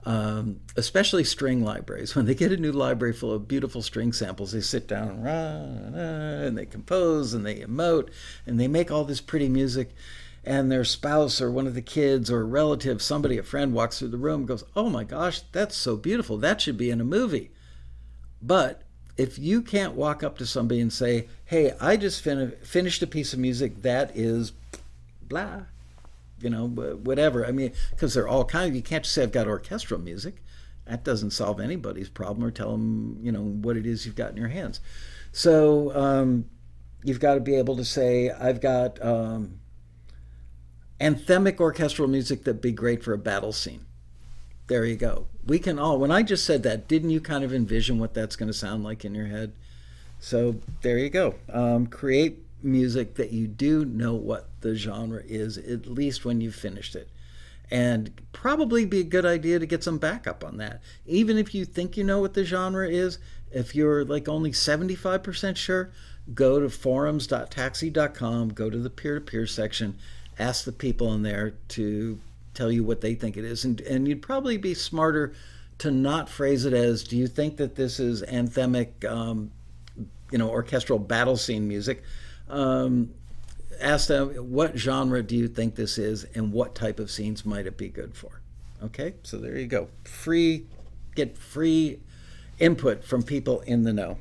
especially string libraries. When they get a new library full of beautiful string samples, they sit down and they compose and they emote and they make all this pretty music, and their spouse or one of the kids or a relative, somebody, a friend, walks through the room and goes, oh my gosh, that's so beautiful. That should be in a movie. But if you can't walk up to somebody and say, hey, I just finished a piece of music that is blah, you know, whatever. I mean, because they're all kind of, you can't just say I've got orchestral music. That doesn't solve anybody's problem or tell them, you know, what it is you've got in your hands. So you've got to be able to say, I've got anthemic orchestral music that'd be great for a battle scene. There you go. We can all, when I just said that, didn't you kind of envision what that's going to sound like in your head? So there you go. Create music that you do know what the genre is, at least when you've finished it. And probably be a good idea to get some backup on that. Even if you think you know what the genre is, if you're like only 75% sure, go to forums.taxi.com, go to the peer-to-peer section, ask the people in there to tell you what they think it is. And you'd probably be smarter to not phrase it as, do you think that this is anthemic, you know, orchestral battle scene music? Ask them, what genre do you think this is, and what type of scenes might it be good for? Okay, so there you go. Get free input from people in the know.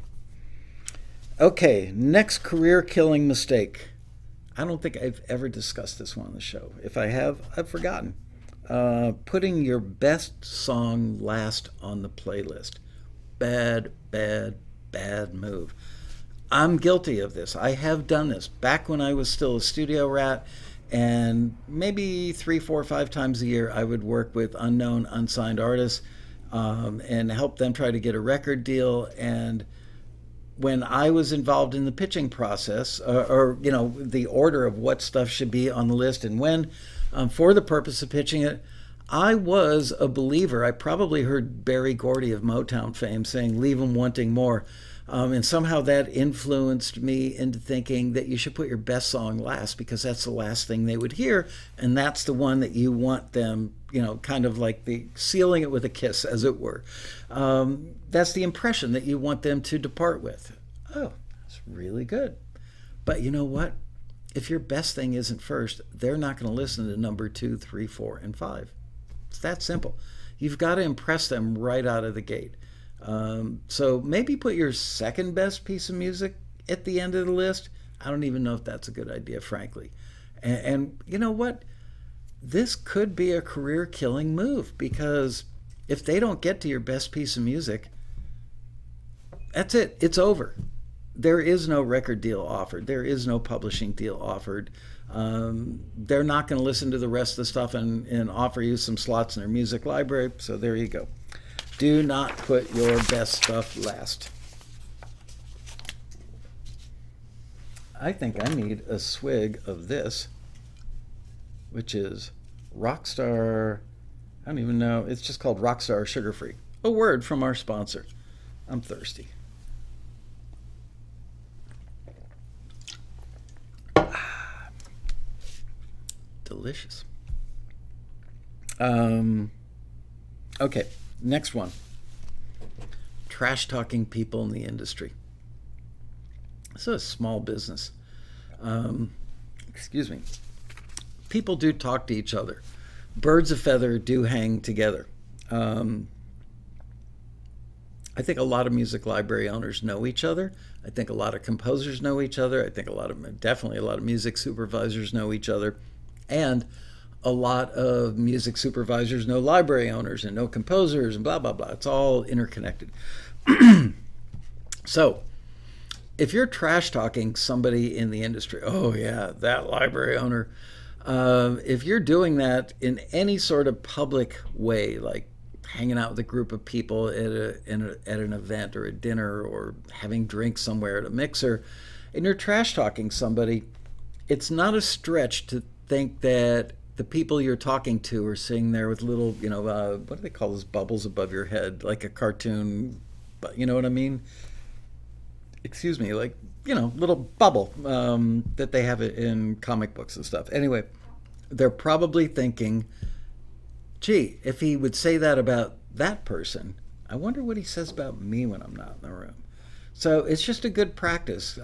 Okay, next career-killing mistake. I don't think I've ever discussed this one on the show. If I have, I've forgotten. Putting your best song last on the playlist. Bad, bad, bad move. I'm guilty of this. I have done this back when I was still a studio rat, and maybe 3, 4, 5 times a year I would work with unknown, unsigned artists. and helped them try to get a record deal. And when I was involved in the pitching process, or you know, the order of what stuff should be on the list and when, for the purpose of pitching it, I was a believer. I probably heard Berry Gordy of Motown fame saying, "Leave 'em wanting more." And somehow that influenced me into thinking that you should put your best song last, because that's the last thing they would hear, and that's the one that you want them, you know, kind of like the sealing it with a kiss, as it were. That's the impression that you want them to depart with. Oh, that's really good. But you know what? If your best thing isn't first, they're not going to listen to number 2, 3, 4, and 5. It's that simple. You've got to impress them right out of the gate. So maybe put your second best piece of music at the end of the list. I don't even know if that's a good idea, frankly. And you know what? This could be a career-killing move, because if they don't get to your best piece of music, that's it. It's over. There is no record deal offered. There is no publishing deal offered. They're not going to listen to the rest of the stuff and offer you some slots in their music library. So there you go. Do not put your best stuff last. I think I need a swig of this, which is Rockstar. I don't even know. It's just called Rockstar Sugar Free. A word from our sponsor. I'm thirsty. Ah, delicious. Okay. Next one, trash talking people in the industry. This is a small business. Excuse me. People do talk to each other. Birds of feather do hang together. I think a lot of music library owners know each other. I think a lot of composers know each other. I think definitely a lot of music supervisors know each other. And a lot of music supervisors know library owners and know composers and blah, blah, blah. It's all interconnected. So if you're trash talking somebody in the industry, oh yeah, that library owner, if you're doing that in any sort of public way, like hanging out with a group of people at an event or a dinner or having drinks somewhere at a mixer, and you're trash talking somebody, it's not a stretch to think that the people you're talking to are sitting there with little, you know, what do they call those bubbles above your head, like a cartoon, but you know what I mean? Excuse me, like, you know, little bubble that they have in comic books and stuff. Anyway, they're probably thinking, gee, if he would say that about that person, I wonder what he says about me when I'm not in the room. So it's just a good practice.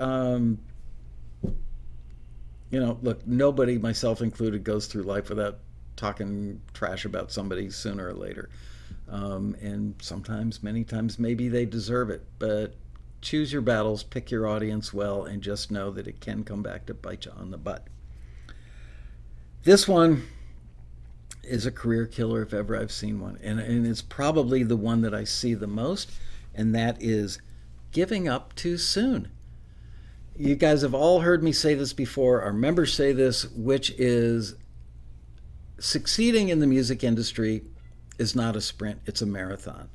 You know, look, nobody, myself included, goes through life without talking trash about somebody sooner or later. And sometimes, many times, maybe they deserve it. But choose your battles, pick your audience well, and just know that it can come back to bite you on the butt. This one is a career killer if ever I've seen one. And it's probably the one that I see the most, and that is giving up too soon. You guys have all heard me say this before, our members say this, which is succeeding in the music industry is not a sprint, it's a marathon.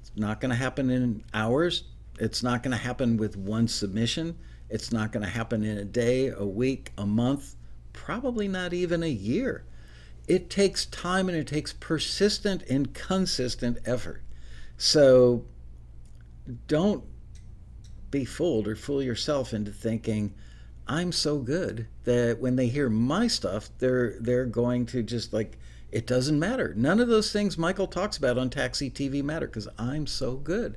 It's not going to happen in hours. It's not going to happen with one submission. It's not going to happen in a day, a week, a month, probably not even a year. It takes time and it takes persistent and consistent effort. So don't be fooled or fool yourself into thinking I'm so good that when they hear my stuff they're going to just like it doesn't matter. None of those things Michael talks about on Taxi TV matter because I'm so good.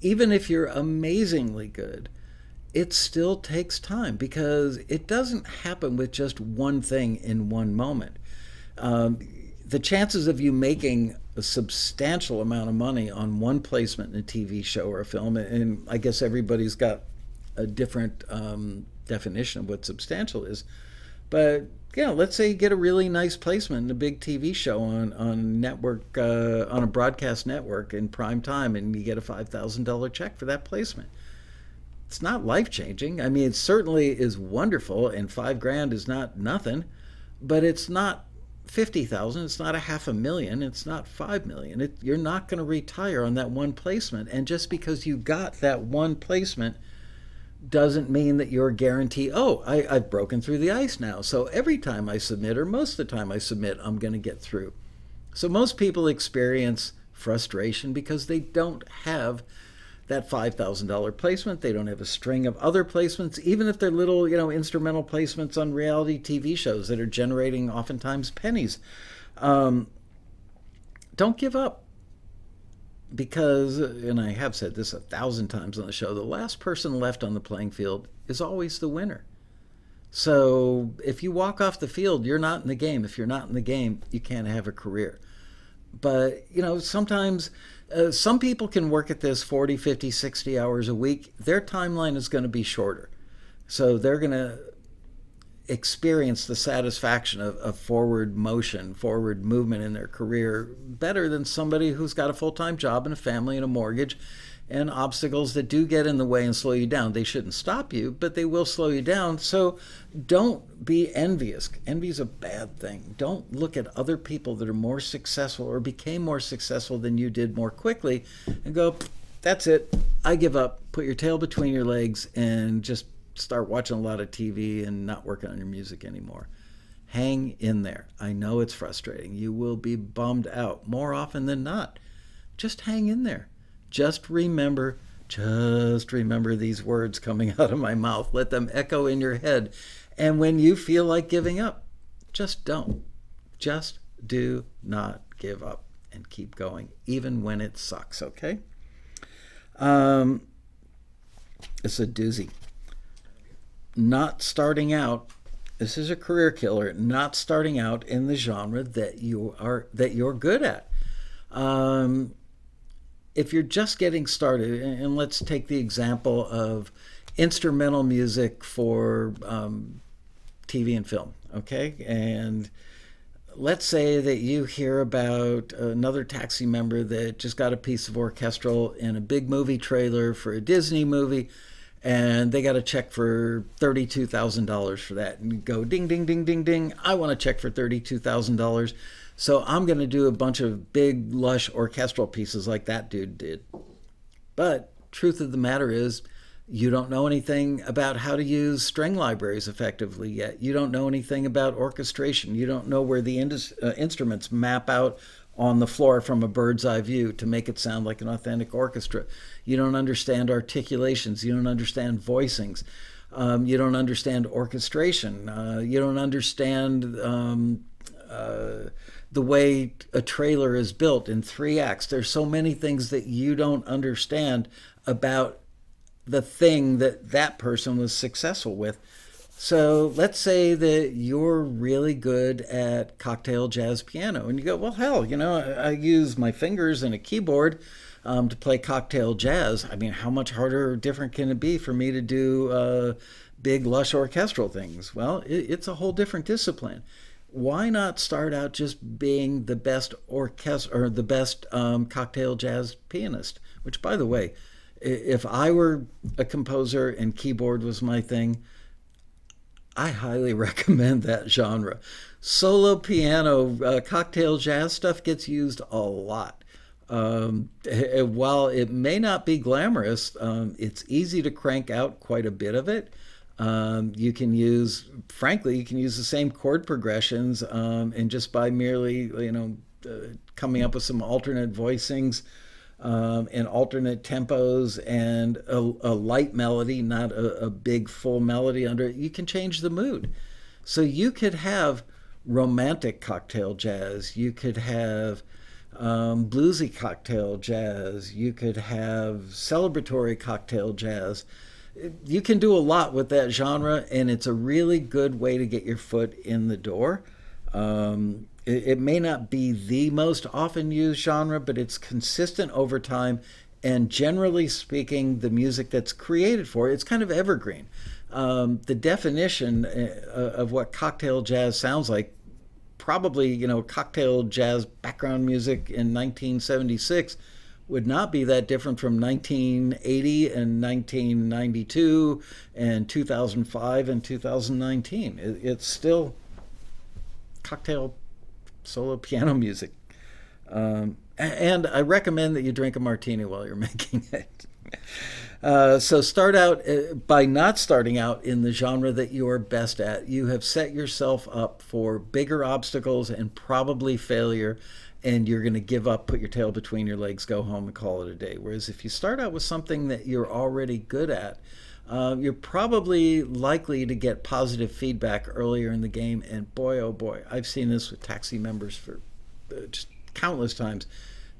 Even if you're amazingly good, it still takes time because it doesn't happen with just one thing in one moment. The chances of you making a substantial amount of money on one placement in a TV show or a film, and I guess everybody's got a different definition of what substantial is, but yeah, let's say you get a really nice placement in a big TV show on network on a broadcast network in prime time, and you get a $5,000 check for that placement. It's not life-changing. I mean, it certainly is wonderful, and $5,000 is not nothing, but it's not $50,000. It's not $500,000. It's not $5 million. You're not going to retire on that one placement. And just because you got that one placement doesn't mean that you're guaranteed, oh, I've broken through the ice now. So every time I submit, or most of the time I submit, I'm going to get through. So most people experience frustration because they don't have that $5,000 placement. They don't have a string of other placements, even if they're little, instrumental placements on reality TV shows that are generating oftentimes pennies. Don't give up, because, and I have said this 1,000 times on the show, the last person left on the playing field is always the winner. So if you walk off the field, you're not in the game. If you're not in the game, you can't have a career. But, sometimes some people can work at this 40, 50, 60 hours a week. Their timeline is going to be shorter. So they're going to experience the satisfaction of forward motion, forward movement in their career better than somebody who's got a full-time job and a family and a mortgage and obstacles that do get in the way and slow you down. They shouldn't stop you, but they will slow you down. So don't be envious. Envy is a bad thing. Don't look at other people that are more successful or became more successful than you did more quickly and go, that's it, I give up. Put your tail between your legs and just start watching a lot of TV and not working on your music anymore. Hang in there. I know it's frustrating. You will be bummed out more often than not. Just hang in there. Just remember these words coming out of my mouth. Let them echo in your head. And when you feel like giving up, just don't. Just do not give up and keep going, even when it sucks, okay? It's a doozy. Not starting out, this is a career killer, not starting out in the genre that you're good at. If you're just getting started, and let's take the example of instrumental music for TV and film, okay? And let's say that you hear about another Taxi member that just got a piece of orchestral in a big movie trailer for a Disney movie, and they got a check for $32,000 for that. And you go, ding, ding, ding, ding, ding, I want a check for $32,000. So I'm going to do a bunch of big, lush orchestral pieces like that dude did. But truth of the matter is, you don't know anything about how to use string libraries effectively yet. You don't know anything about orchestration. You don't know where the instruments map out on the floor from a bird's eye view to make it sound like an authentic orchestra. You don't understand articulations. You don't understand voicings. You don't understand orchestration. You don't understand the way a trailer is built in 3 acts. There's so many things that you don't understand about the thing that person was successful with. So let's say that you're really good at cocktail jazz piano, and you go, well, hell, I use my fingers and a keyboard to play cocktail jazz. I mean, how much harder or different can it be for me to do big, lush orchestral things? Well, it's a whole different discipline. Why not start out just being the best cocktail jazz pianist? Which, by the way, if I were a composer and keyboard was my thing, I highly recommend that genre. Solo piano, cocktail jazz stuff gets used a lot. While it may not be glamorous, it's easy to crank out quite a bit of it. You can use the same chord progressions, and just by merely, coming up with some alternate voicings, and alternate tempos and a light melody, not a big full melody under it, you can change the mood. So you could have romantic cocktail jazz. You could have bluesy cocktail jazz. You could have celebratory cocktail jazz. You can do a lot with that genre, and it's a really good way to get your foot in the door. It may not be the most often used genre, but it's consistent over time, and generally speaking, the music that's created for it, it's kind of evergreen. The definition of what cocktail jazz sounds like, probably, cocktail jazz background music in 1976 would not be that different from 1980 and 1992 and 2005 and 2019. It's still cocktail solo piano music. And I recommend that you drink a martini while you're making it. So start out by not starting out in the genre that you are best at. You have set yourself up for bigger obstacles and probably failure, and you're going to give up, put your tail between your legs, go home and call it a day. Whereas if you start out with something that you're already good at, you're probably likely to get positive feedback earlier in the game. And boy, oh boy, I've seen this with taxi members for just countless times.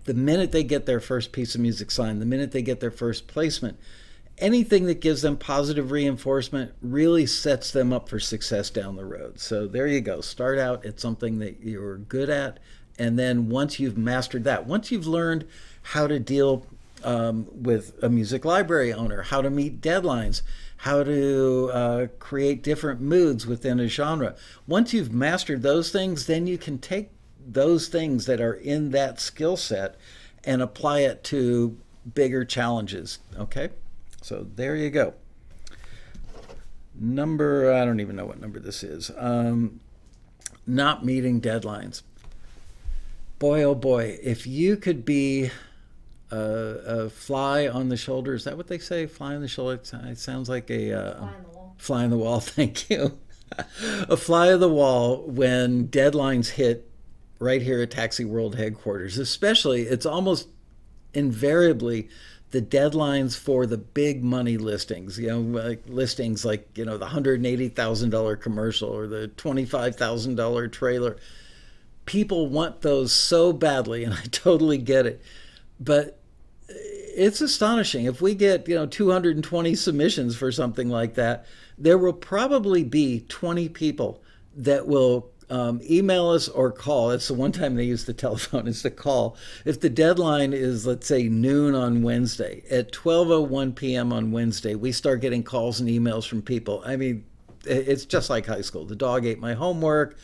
The minute they get their first piece of music signed, the minute they get their first placement, anything that gives them positive reinforcement really sets them up for success down the road. So there you go. Start out at something that you're good at. And then once you've mastered that, once you've learned how to deal with a music library owner, how to meet deadlines, how to create different moods within a genre, once you've mastered those things, then you can take those things that are in that skill set and apply it to bigger challenges. Okay, so there you go. Number, I don't even know what number this is. Not meeting deadlines. Boy, oh boy, if you could be a fly on the shoulder, is that what they say? Fly on the shoulder? It sounds like a fly on the wall. Fly on the wall, thank you. A fly on the wall when deadlines hit right here at Taxi World headquarters. Especially, it's almost invariably the deadlines for the big money listings, you know, like listings like, you know, the $180,000 commercial or the $25,000 trailer. People want those so badly, and I totally get it. But it's astonishing. If we get, you know, 220 submissions for something like that, there will probably be 20 people that will email us or call. It's the one time they use the telephone is the call. If the deadline is, let's say, noon on Wednesday, at 12:01 p.m. on Wednesday, we start getting calls and emails from people. I mean, it's just like high school. The dog ate my homework.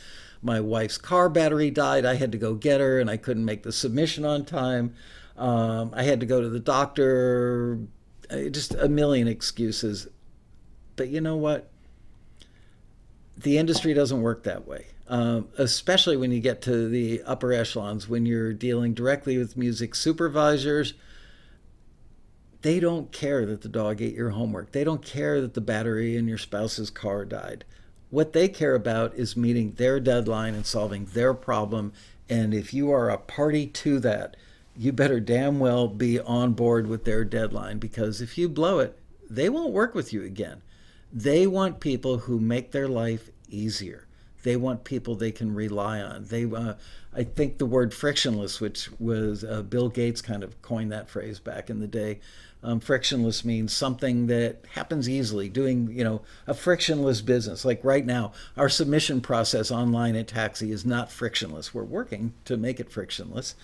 My wife's car battery died. I had to go get her, and I couldn't make the submission on time. I had to go to the doctor. Just a million excuses. But you know what? The industry doesn't work that way, especially when you get to the upper echelons, when you're dealing directly with music supervisors. They don't care that the dog ate your homework. They don't care that the battery in your spouse's car died. What they care about is meeting their deadline and solving their problem. And if you are a party to that, you better damn well be on board with their deadline, because if you blow it, they won't work with you again. They want people who make their life easier. They want people they can rely on. They, I think the word frictionless, which was Bill Gates kind of coined that phrase back in the day. Frictionless means something that happens easily, doing, you know, a frictionless business. Like right now, our submission process online at Taxi is not frictionless. We're working to make it frictionless.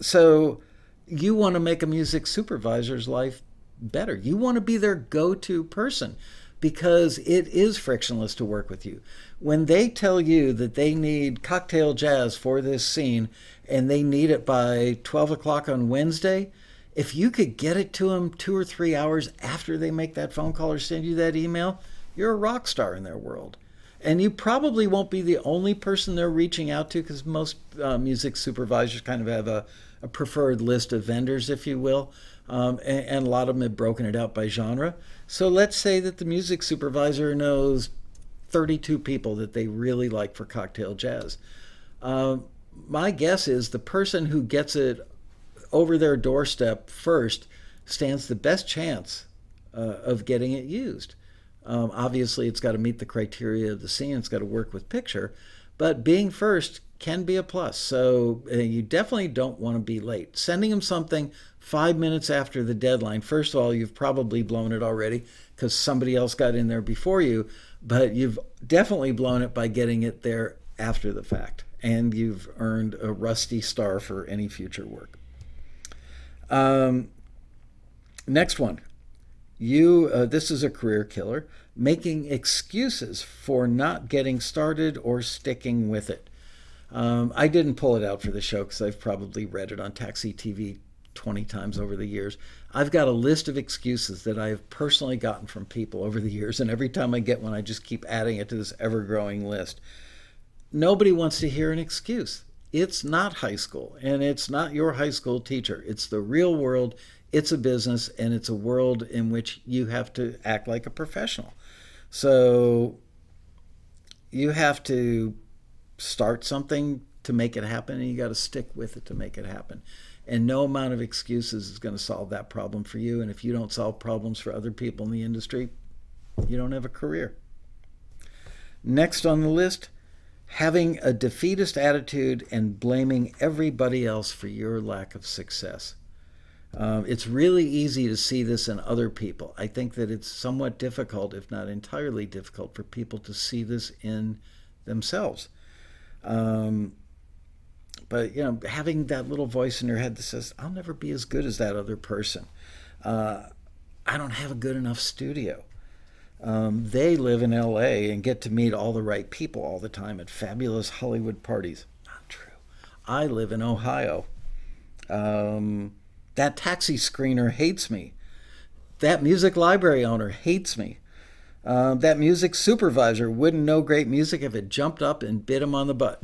So you want to make a music supervisor's life better. You want to be their go-to person, because it is frictionless to work with you. When they tell you that they need cocktail jazz for this scene and they need it by 12 o'clock on Wednesday, if you could get it to them 2 or 3 hours after they make that phone call or send you that email, you're a rock star in their world. And you probably won't be the only person they're reaching out to, because most music supervisors kind of have a preferred list of vendors, if you will, and a lot of them have broken it out by genre. So let's say that the music supervisor knows 32 people that they really like for cocktail jazz. My guess is the person who gets it over their doorstep first stands the best chance of getting it used. Obviously, it's got to meet the criteria of the scene. It's got to work with picture. But being first can be a plus. So you definitely don't want to be late. Sending them something 5 minutes after the deadline, first of all, you've probably blown it already because somebody else got in there before you. But you've definitely blown it by getting it there after the fact. And you've earned a rusty star for any future work. Next one, this is a career killer, making excuses for not getting started or sticking with it. I didn't pull it out for the show because I've probably read it on Taxi TV 20 times over the years. I've got a list of excuses that I have personally gotten from people over the years, and every time I get one, I just keep adding it to this ever-growing list. nobody wants to hear an excuse. It's not high school, and it's not your high school teacher. It's the real world. It's a business, and it's a world in which you have to act like a professional. So you have to start something to make it happen, and you got to stick with it to make it happen. And no amount of excuses is going to solve that problem for you. And if you don't solve problems for other people in the industry, you don't have a career. Next on the list, having a defeatist attitude and blaming everybody else for your lack of success. It's really easy to see this in other people. I think that it's somewhat difficult, if not entirely difficult, for people to see this in themselves. But, you know, having that little voice in your head that says, I'll never be as good as that other person. I don't have a good enough studio. They live in LA and get to meet all the right people all the time at fabulous Hollywood parties. Not true. I live in Ohio. That taxi screener hates me. That music library owner hates me. That music supervisor wouldn't know great music if it jumped up and bit him on the butt.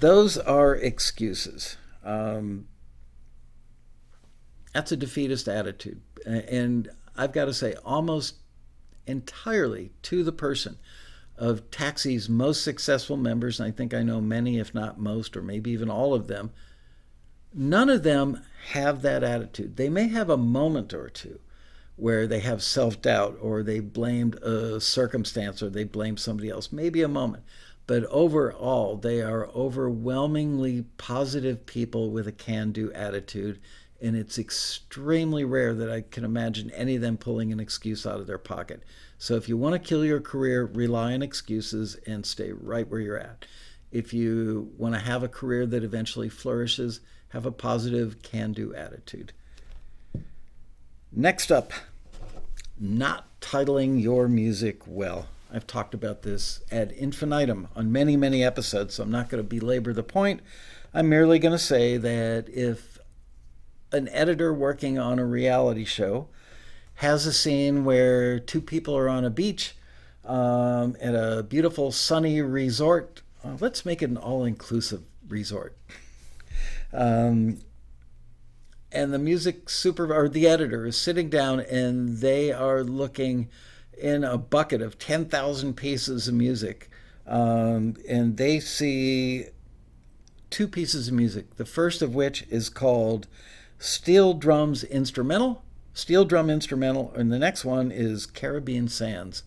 Those are excuses. That's a defeatist attitude. And I've got to say, almost entirely to the person of Taxi's most successful members, and I think I know many, if not most, or maybe even all of them, none of them have that attitude. They may have a moment or two where they have self-doubt, or they blamed a circumstance, or they blamed somebody else, maybe a moment. But overall, they are overwhelmingly positive people with a can-do attitude, and it's extremely rare that I can imagine any of them pulling an excuse out of their pocket. So if you want to kill your career, rely on excuses and stay right where you're at. If you want to have a career that eventually flourishes, have a positive can-do attitude. Next up, not titling your music well. I've talked about this ad infinitum on many, many episodes, so I'm not going to belabor the point. I'm merely going to say that if an editor working on a reality show has a scene where two people are on a beach at a beautiful sunny resort, let's make it an all-inclusive resort. And the music supervisor, or the editor, is sitting down, and they are looking in a bucket of 10,000 pieces of music, and they see two pieces of music, the first of which is called Steel Drum Instrumental, and the next one is Caribbean Sands.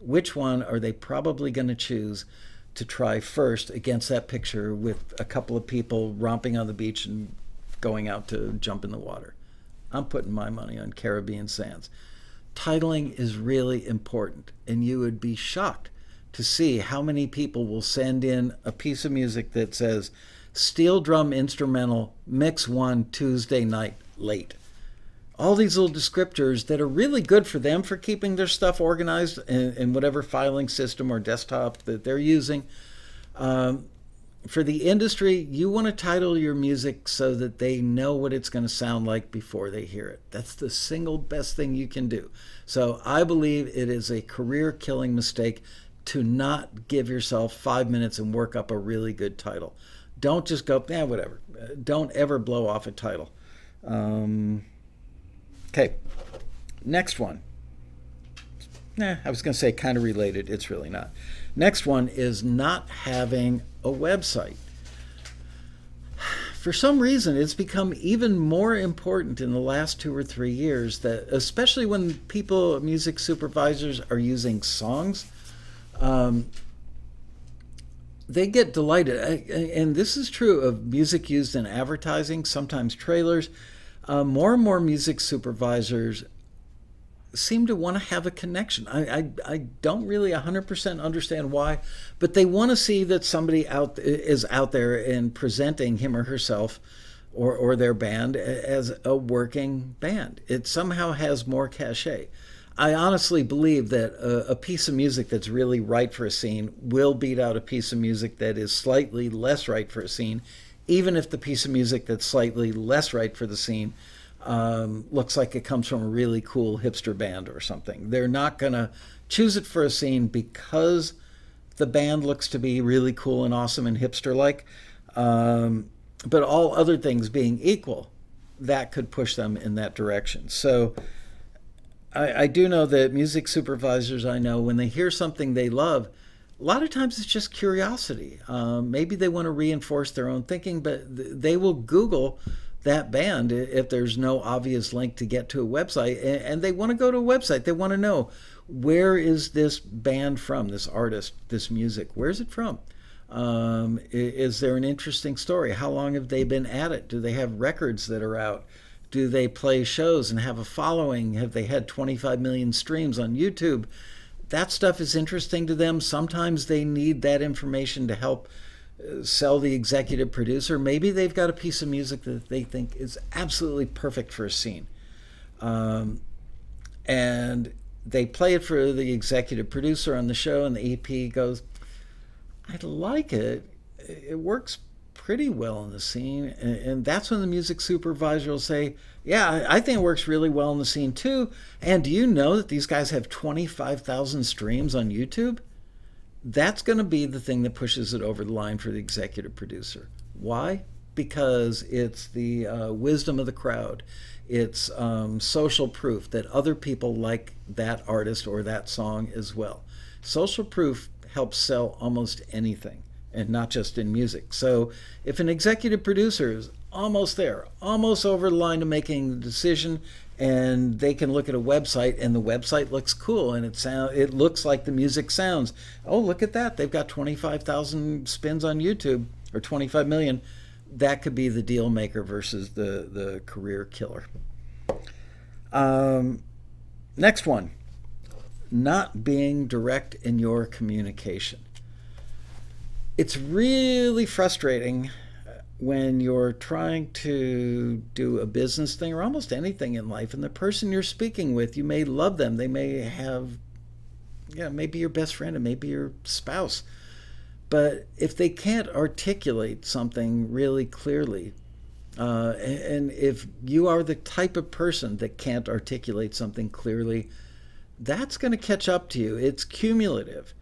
Which one are they probably going to choose to try first against that picture with a couple of people romping on the beach and going out to jump in the water? I'm putting my money on Caribbean Sands. Titling is really important, and you would be shocked to see how many people will send in a piece of music that says Steel Drum Instrumental Mix 1 Tuesday Night Late. All these little descriptors that are really good for them for keeping their stuff organized in whatever filing system or desktop that they're using. For the industry, you want to title your music so that they know what it's going to sound like before they hear it. That's the single best thing you can do. So I believe it is a career-killing mistake to not give yourself 5 minutes and work up a really good title. Don't just go, whatever. Don't ever blow off a title. Okay, next one. I was going to say kind of related. It's really not. Next one is not having a website. For some reason, it's become even more important in the last 2 or 3 years, that especially when people, music supervisors, are using songs, they get delighted. And this is true of music used in advertising, sometimes trailers. More and more music supervisors seem to want to have a connection. I don't really 100% understand why, but they want to see that somebody is out there and presenting him or herself or their band as a working band. It somehow has more cachet. I honestly believe that a piece of music that's really right for a scene will beat out a piece of music that is slightly less right for a scene, even if the piece of music that's slightly less right for the scene looks like it comes from a really cool hipster band or something. They're not going to choose it for a scene because the band looks to be really cool and awesome and hipster-like. But all other things being equal, that could push them in that direction. So I do know that music supervisors I know, when they hear something they love, a lot of times it's just curiosity. Maybe they want to reinforce their own thinking, but they will Google that band if there's no obvious link to get to a website. And they want to go to a website. They want to know, where is this band from, this artist, this music? Where's it from? Is there an interesting story? How long have they been at it? Do they have records that are out? Do they play shows and have a following? Have they had 25 million streams on YouTube? That stuff is interesting to them. Sometimes they need that information to help sell the executive producer. Maybe they've got a piece of music that they think is absolutely perfect for a scene. And they play it for the executive producer on the show, and the EP goes, I like it. It works pretty well in the scene. And that's when the music supervisor will say, yeah, I think it works really well in the scene too. And do you know that these guys have 25,000 streams on YouTube? That's going to be the thing that pushes it over the line for the executive producer. Why? Because it's the wisdom of the crowd. It's social proof that other people like that artist or that song as well. Social proof helps sell almost anything, and not just in music. So if an executive producer is almost there, almost over the line to making the decision, and they can look at a website and the website looks cool and it looks like the music sounds. Oh, look at that. They've got 25,000 spins on YouTube, or 25 million. That could be the deal maker versus the career killer. Next one, not being direct in your communication. It's really frustrating when you're trying to do a business thing or almost anything in life, and the person you're speaking with, you may love them. They may have, maybe your best friend and maybe your spouse. But if they can't articulate something really clearly, and if you are the type of person that can't articulate something clearly, that's going to catch up to you. It's cumulative.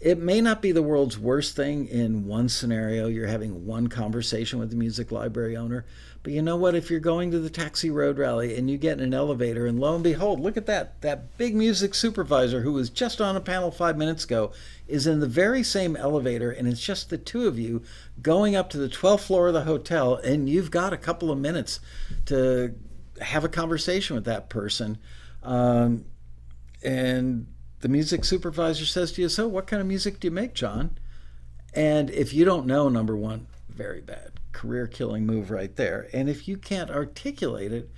It may not be the world's worst thing in one scenario. You're having one conversation with the music library owner. But you know what? If you're going to the Taxi Road Rally and you get in an elevator, and lo and behold, look at that. That big music supervisor who was just on a panel 5 minutes ago is in the very same elevator, and it's just the two of you going up to the 12th floor of the hotel, and you've got a couple of minutes to have a conversation with that person. And the music supervisor says to you, so what kind of music do you make, John? And if you don't know, number one, very bad. Career-killing move right there. And if you can't articulate it,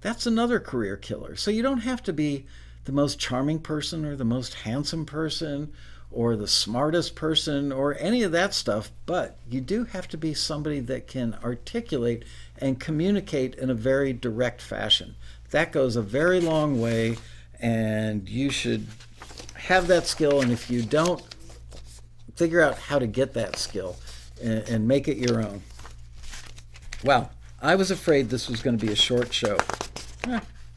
that's another career killer. So you don't have to be the most charming person or the most handsome person or the smartest person or any of that stuff, but you do have to be somebody that can articulate and communicate in a very direct fashion. That goes a very long way, and you should have that skill, and if you don't, figure out how to get that skill and make it your own. Wow, I was afraid this was going to be a short show.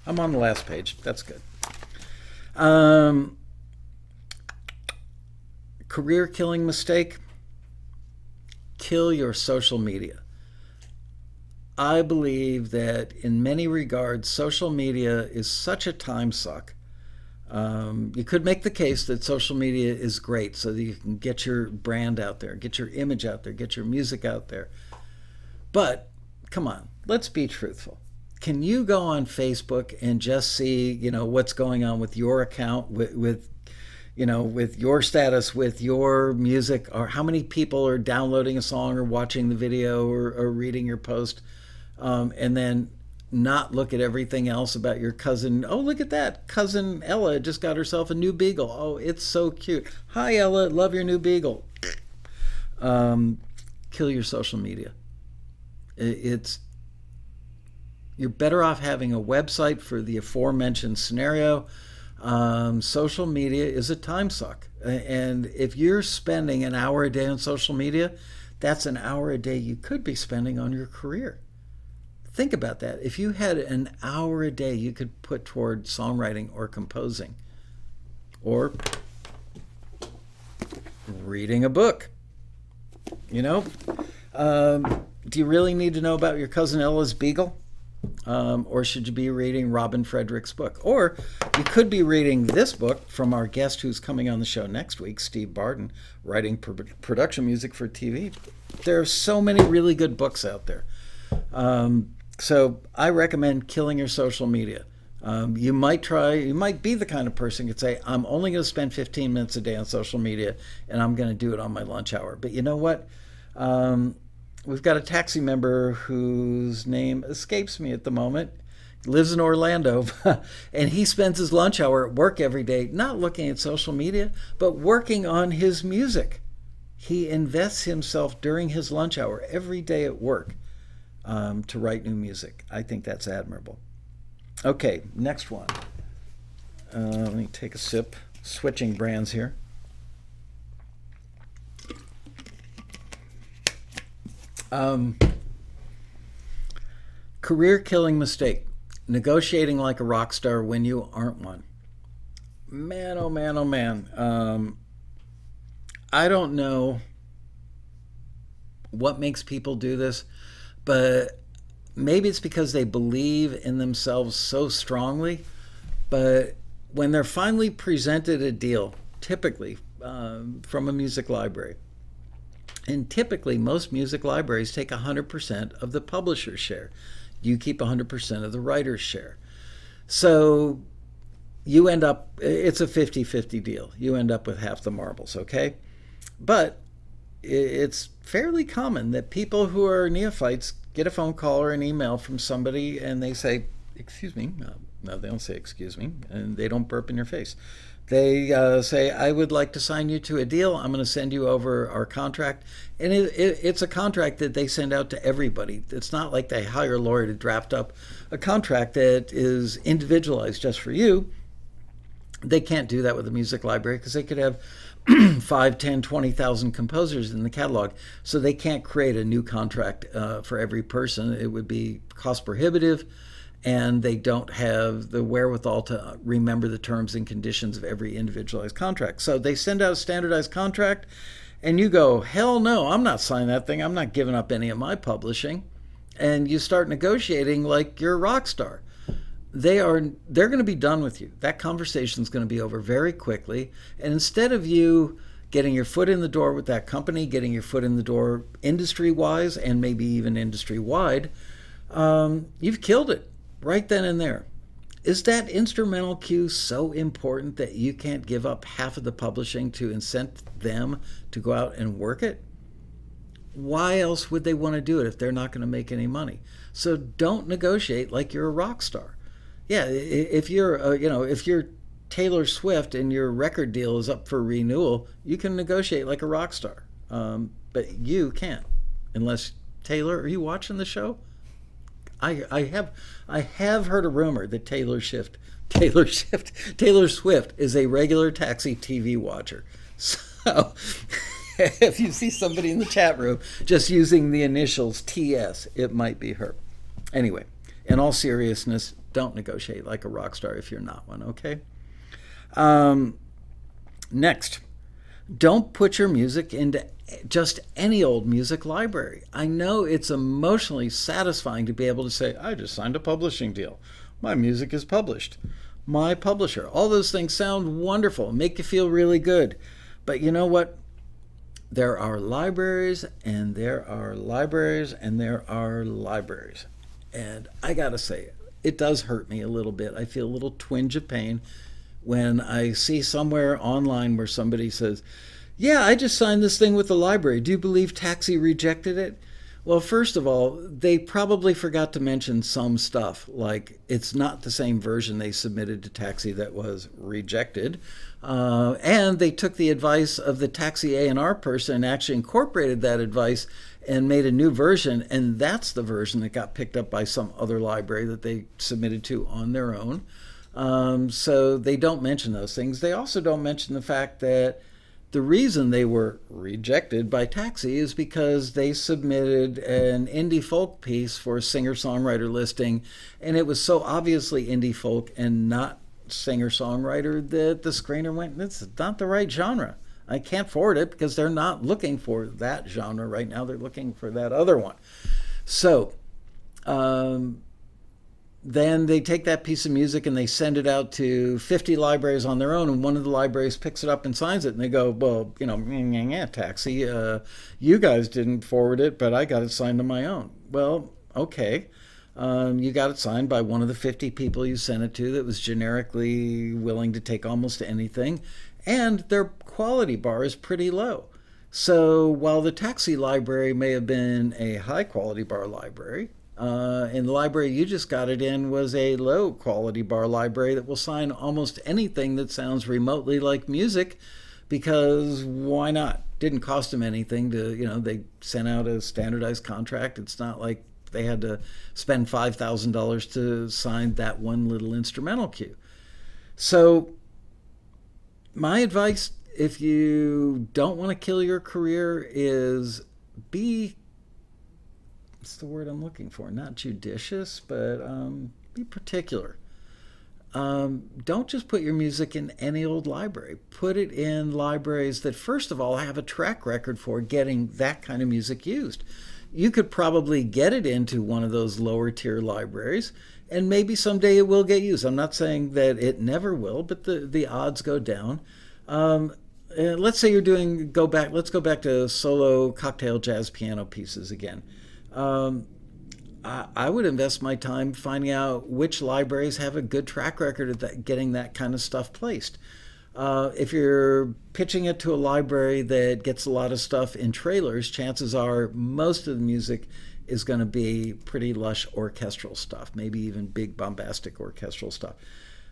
I'm on the last page. That's good. Career-killing mistake. Kill your social media. I believe that in many regards, social media is such a time suck. You could make the case that social media is great so that you can get your brand out there, get your image out there, get your music out there. But come on, let's be truthful. Can you go on Facebook and just see, what's going on with your account, with your status, with your music, or how many people are downloading a song or watching the video or reading your post, and then not look at everything else about your cousin? Oh, look at that. Cousin Ella just got herself a new beagle. Oh, it's so cute. Hi, Ella. Love your new beagle. Kill your social media. You're better off having a website for the aforementioned scenario. Social media is a time suck. And if you're spending an hour a day on social media, that's an hour a day you could be spending on your career. Think about that. If you had an hour a day you could put toward songwriting or composing or reading a book. You know? Do you really need to know about your cousin Ella's beagle? Or should you be reading Robin Frederick's book? Or you could be reading this book from our guest who's coming on the show next week, Steve Barton, writing production music for TV. There are so many really good books out there. So I recommend killing your social media. You might be the kind of person who could say, I'm only going to spend 15 minutes a day on social media and I'm going to do it on my lunch hour. But you know what? We've got a taxi member whose name escapes me at the moment, lives in Orlando, and he spends his lunch hour at work every day, not looking at social media, but working on his music. He invests himself during his lunch hour every day at work to write new music. I think that's admirable. Okay, next one. Let me take a sip, switching brands here. Career-killing mistake. Negotiating like a rock star when you aren't one. Man, oh man, oh man. I don't know what makes people do this, but maybe it's because they believe in themselves so strongly, but when they're finally presented a deal, typically from a music library, and typically, most music libraries take 100% of the publisher's share. You keep 100% of the writer's share. So you end up, it's a 50-50 deal. You end up with half the marbles, okay? But it's fairly common that people who are neophytes get a phone call or an email from somebody and they say, excuse me. No, they don't say excuse me, and they don't burp in your face. They say, I would like to sign you to a deal. I'm going to send you over our contract. And it's a contract that they send out to everybody. It's not like they hire a lawyer to draft up a contract that is individualized just for you. They can't do that with a music library because they could have 5, 10, 20,000 composers in the catalog. So they can't create a new contract for every person. It would be cost prohibitive. And they don't have the wherewithal to remember the terms and conditions of every individualized contract. So they send out a standardized contract, and you go, hell no, I'm not signing that thing. I'm not giving up any of my publishing. And you start negotiating like you're a rock star. They're going to be done with you. That conversation's going to be over very quickly. And instead of you getting your foot in the door with that company, getting your foot in the door industry-wise, and maybe even industry-wide, you've killed it. Right then and there. Is that instrumental cue so important that you can't give up half of the publishing to incent them to go out and work it? Why else would they want to do it if they're not going to make any money? So don't negotiate like you're a rock star. Yeah, if you're, if you're Taylor Swift and your record deal is up for renewal, you can negotiate like a rock star, but you can't. Unless, Taylor, are you watching the show? I have heard a rumor that Taylor Swift is a regular Taxi TV watcher. So if you see somebody in the chat room just using the initials TS, it might be her. Anyway, in all seriousness, don't negotiate like a rock star if you're not one, okay? Next, don't put your music into just any old music library. I know it's emotionally satisfying to be able to say, I just signed a publishing deal. My music is published. My publisher. All those things sound wonderful, make you feel really good. But you know what? There are libraries and there are libraries and there are libraries. And I gotta say, it does hurt me a little bit. I feel a little twinge of pain when I see somewhere online where somebody says, yeah, I just signed this thing with the library. Do you believe Taxi rejected it? Well, first of all, they probably forgot to mention some stuff, like it's not the same version they submitted to Taxi that was rejected. And they took the advice of the Taxi A&R person and actually incorporated that advice and made a new version. And that's the version that got picked up by some other library that they submitted to on their own. So they don't mention those things. They also don't mention the fact that the reason they were rejected by Taxi is because they submitted an indie folk piece for a singer-songwriter listing, and it was so obviously indie folk and not singer-songwriter that the screener went, it's not the right genre. I can't afford it because they're not looking for that genre right now. They're looking for that other one. So then they take that piece of music and they send it out to 50 libraries on their own, and one of the libraries picks it up and signs it, and they go, well, you know, Taxi, you guys didn't forward it, but I got it signed on my own. Well, okay. You got it signed by one of the 50 people you sent it to that was generically willing to take almost anything, and their quality bar is pretty low. So while the Taxi library may have been a high quality bar library, and the library you just got it in was a low quality bar library that will sign almost anything that sounds remotely like music, because why not? Didn't cost them anything to, you know, they sent out a standardized contract. It's not like they had to spend $5,000 to sign that one little instrumental cue. So my advice, if you don't want to kill your career, is be, what's the word I'm looking for? Not judicious, but be particular. Don't just put your music in any old library. Put it in libraries that, first of all, have a track record for getting that kind of music used. You could probably get it into one of those lower tier libraries, and maybe someday it will get used. I'm not saying that it never will, but the odds go down. Let's say you're doing, let's go back to solo cocktail jazz piano pieces again. I would invest my time finding out which libraries have a good track record of that, getting that kind of stuff placed. If you're pitching it to a library that gets a lot of stuff in trailers, chances are most of the music is going to be pretty lush orchestral stuff, maybe even big bombastic orchestral stuff.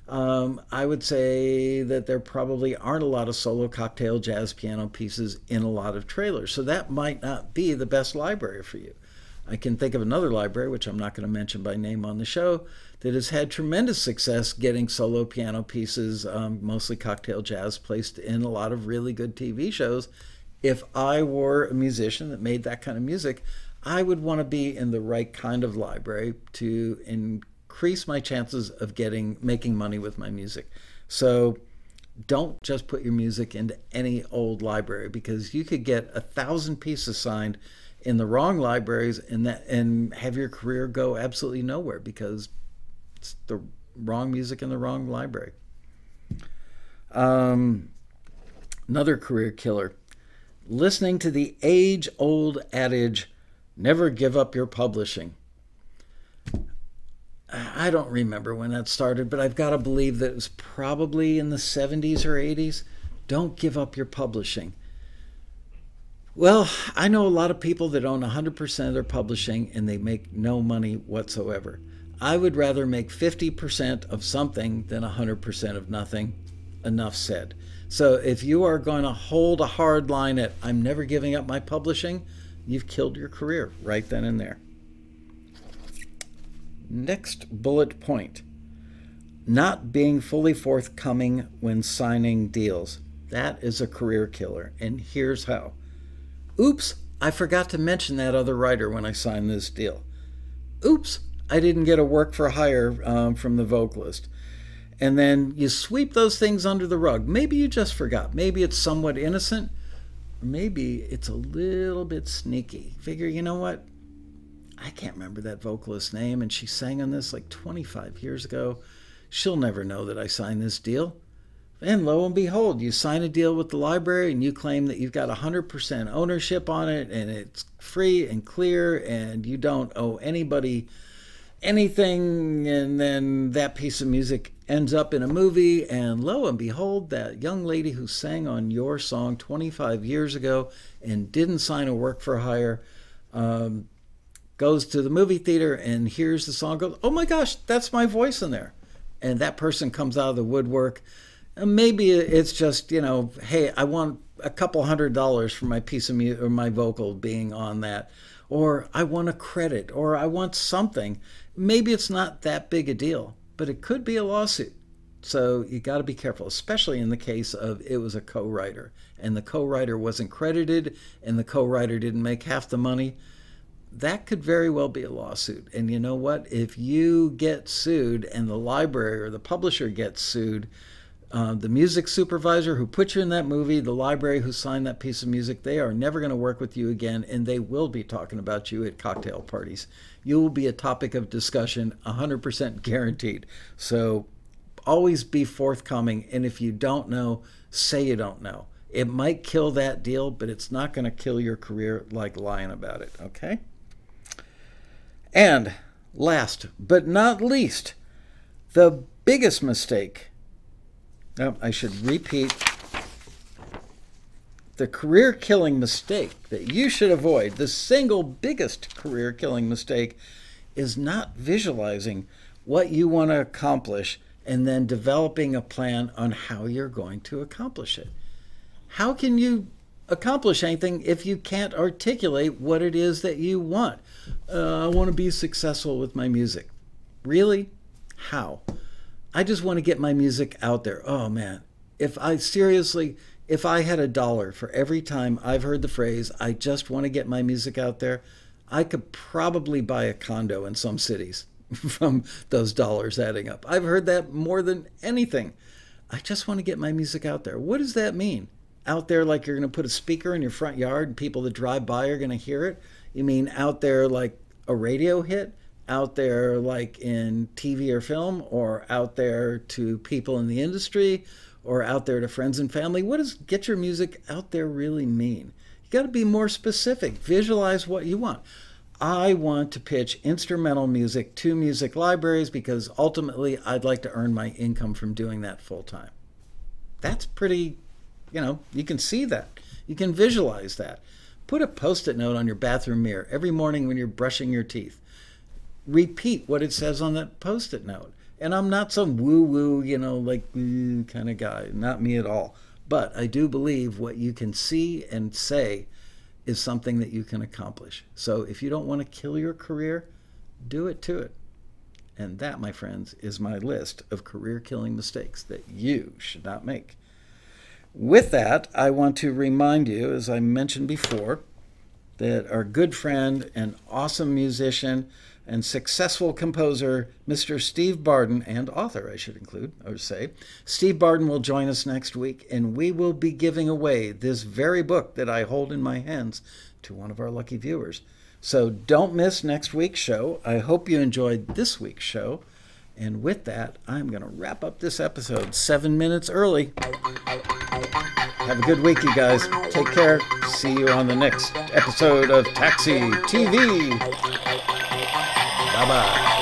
I would say that there probably aren't a lot of solo cocktail jazz piano pieces in a lot of trailers, so that might not be the best library for you. I can think of another library, which I'm not going to mention by name on the show, that has had tremendous success getting solo piano pieces, mostly cocktail jazz, placed in a lot of really good TV shows. If I were a musician that made that kind of music, I would want to be in the right kind of library to increase my chances of making money with my music. So don't just put your music into any old library, because you could get 1,000 pieces signed in the wrong libraries and have your career go absolutely nowhere because it's the wrong music in the wrong library. Another career killer, listening to the age-old adage, never give up your publishing. I don't remember when that started, but I've got to believe that it was probably in the 70s or 80s. Don't give up your publishing. Well, I know a lot of people that own 100% of their publishing and they make no money whatsoever. I would rather make 50% of something than 100% of nothing. Enough said. So if you are going to hold a hard line at, I'm never giving up my publishing, you've killed your career right then and there. Next bullet point, not being fully forthcoming when signing deals. That is a career killer, and here's how. Oops, I forgot to mention that other writer when I signed this deal. Oops, I didn't get a work for hire from the vocalist. And then you sweep those things under the rug. Maybe you just forgot. Maybe it's somewhat innocent. Maybe it's a little bit sneaky. Figure, you know what? I can't remember that vocalist's name, and she sang on this like 25 years ago. She'll never know that I signed this deal. And lo and behold, you sign a deal with the library and you claim that you've got 100% ownership on it and it's free and clear and you don't owe anybody anything. And then that piece of music ends up in a movie, and lo and behold, that young lady who sang on your song 25 years ago and didn't sign a work for hire goes to the movie theater and hears the song, goes, oh my gosh, that's my voice in there. And that person comes out of the woodwork. Maybe it's just, you know, hey, I want a couple $100 for my piece of music or my vocal being on that, or I want a credit, or I want something. Maybe it's not that big a deal, but it could be a lawsuit. So you got to be careful, especially in the case of it was a co-writer and the co-writer wasn't credited and the co-writer didn't make half the money. That could very well be a lawsuit. And you know what? If you get sued and the library or the publisher gets sued, the music supervisor who put you in that movie, the library who signed that piece of music, they are never going to work with you again, and they will be talking about you at cocktail parties. You will be a topic of discussion, 100% guaranteed. So always be forthcoming, and if you don't know, say you don't know. It might kill that deal, but it's not going to kill your career like lying about it, okay? And last but not least, the biggest mistake. Now, I should repeat the career-killing mistake that you should avoid. The single biggest career-killing mistake is not visualizing what you want to accomplish and then developing a plan on how you're going to accomplish it. How can you accomplish anything if you can't articulate what it is that you want? I want to be successful with my music. Really? How? I just want to get my music out there. Oh, man. If I had $1 for every time I've heard the phrase, I just want to get my music out there, I could probably buy a condo in some cities from those dollars adding up. I've heard that more than anything. I just want to get my music out there. What does that mean? Out there like you're going to put a speaker in your front yard and people that drive by are going to hear it? You mean out there like a radio hit? Out there like in TV or film? Or out there to people in the industry? Or out there to friends and family? What does get your music out there really mean? You got to be more specific. Visualize what you want. I want to pitch instrumental music to music libraries because ultimately I'd like to earn my income from doing that full time. That's pretty... you can see that. You can visualize that. Put a Post-it note on your bathroom mirror every morning when you're brushing your teeth. Repeat what it says on that Post-it note. And I'm not some woo-woo, kind of guy. Not me at all. But I do believe what you can see and say is something that you can accomplish. So if you don't want to kill your career, do it to it. And that, my friends, is my list of career-killing mistakes that you should not make. With that, I want to remind you, as I mentioned before, that our good friend and awesome musician and successful composer, Mr. Steve Barton, and author, I should include, or say, Steve Barton will join us next week, and we will be giving away this very book that I hold in my hands to one of our lucky viewers. So don't miss next week's show. I hope you enjoyed this week's show. And with that, I'm going to wrap up this episode 7 minutes early. Have a good week, you guys. Take care. See you on the next episode of Taxi TV. Bye-bye.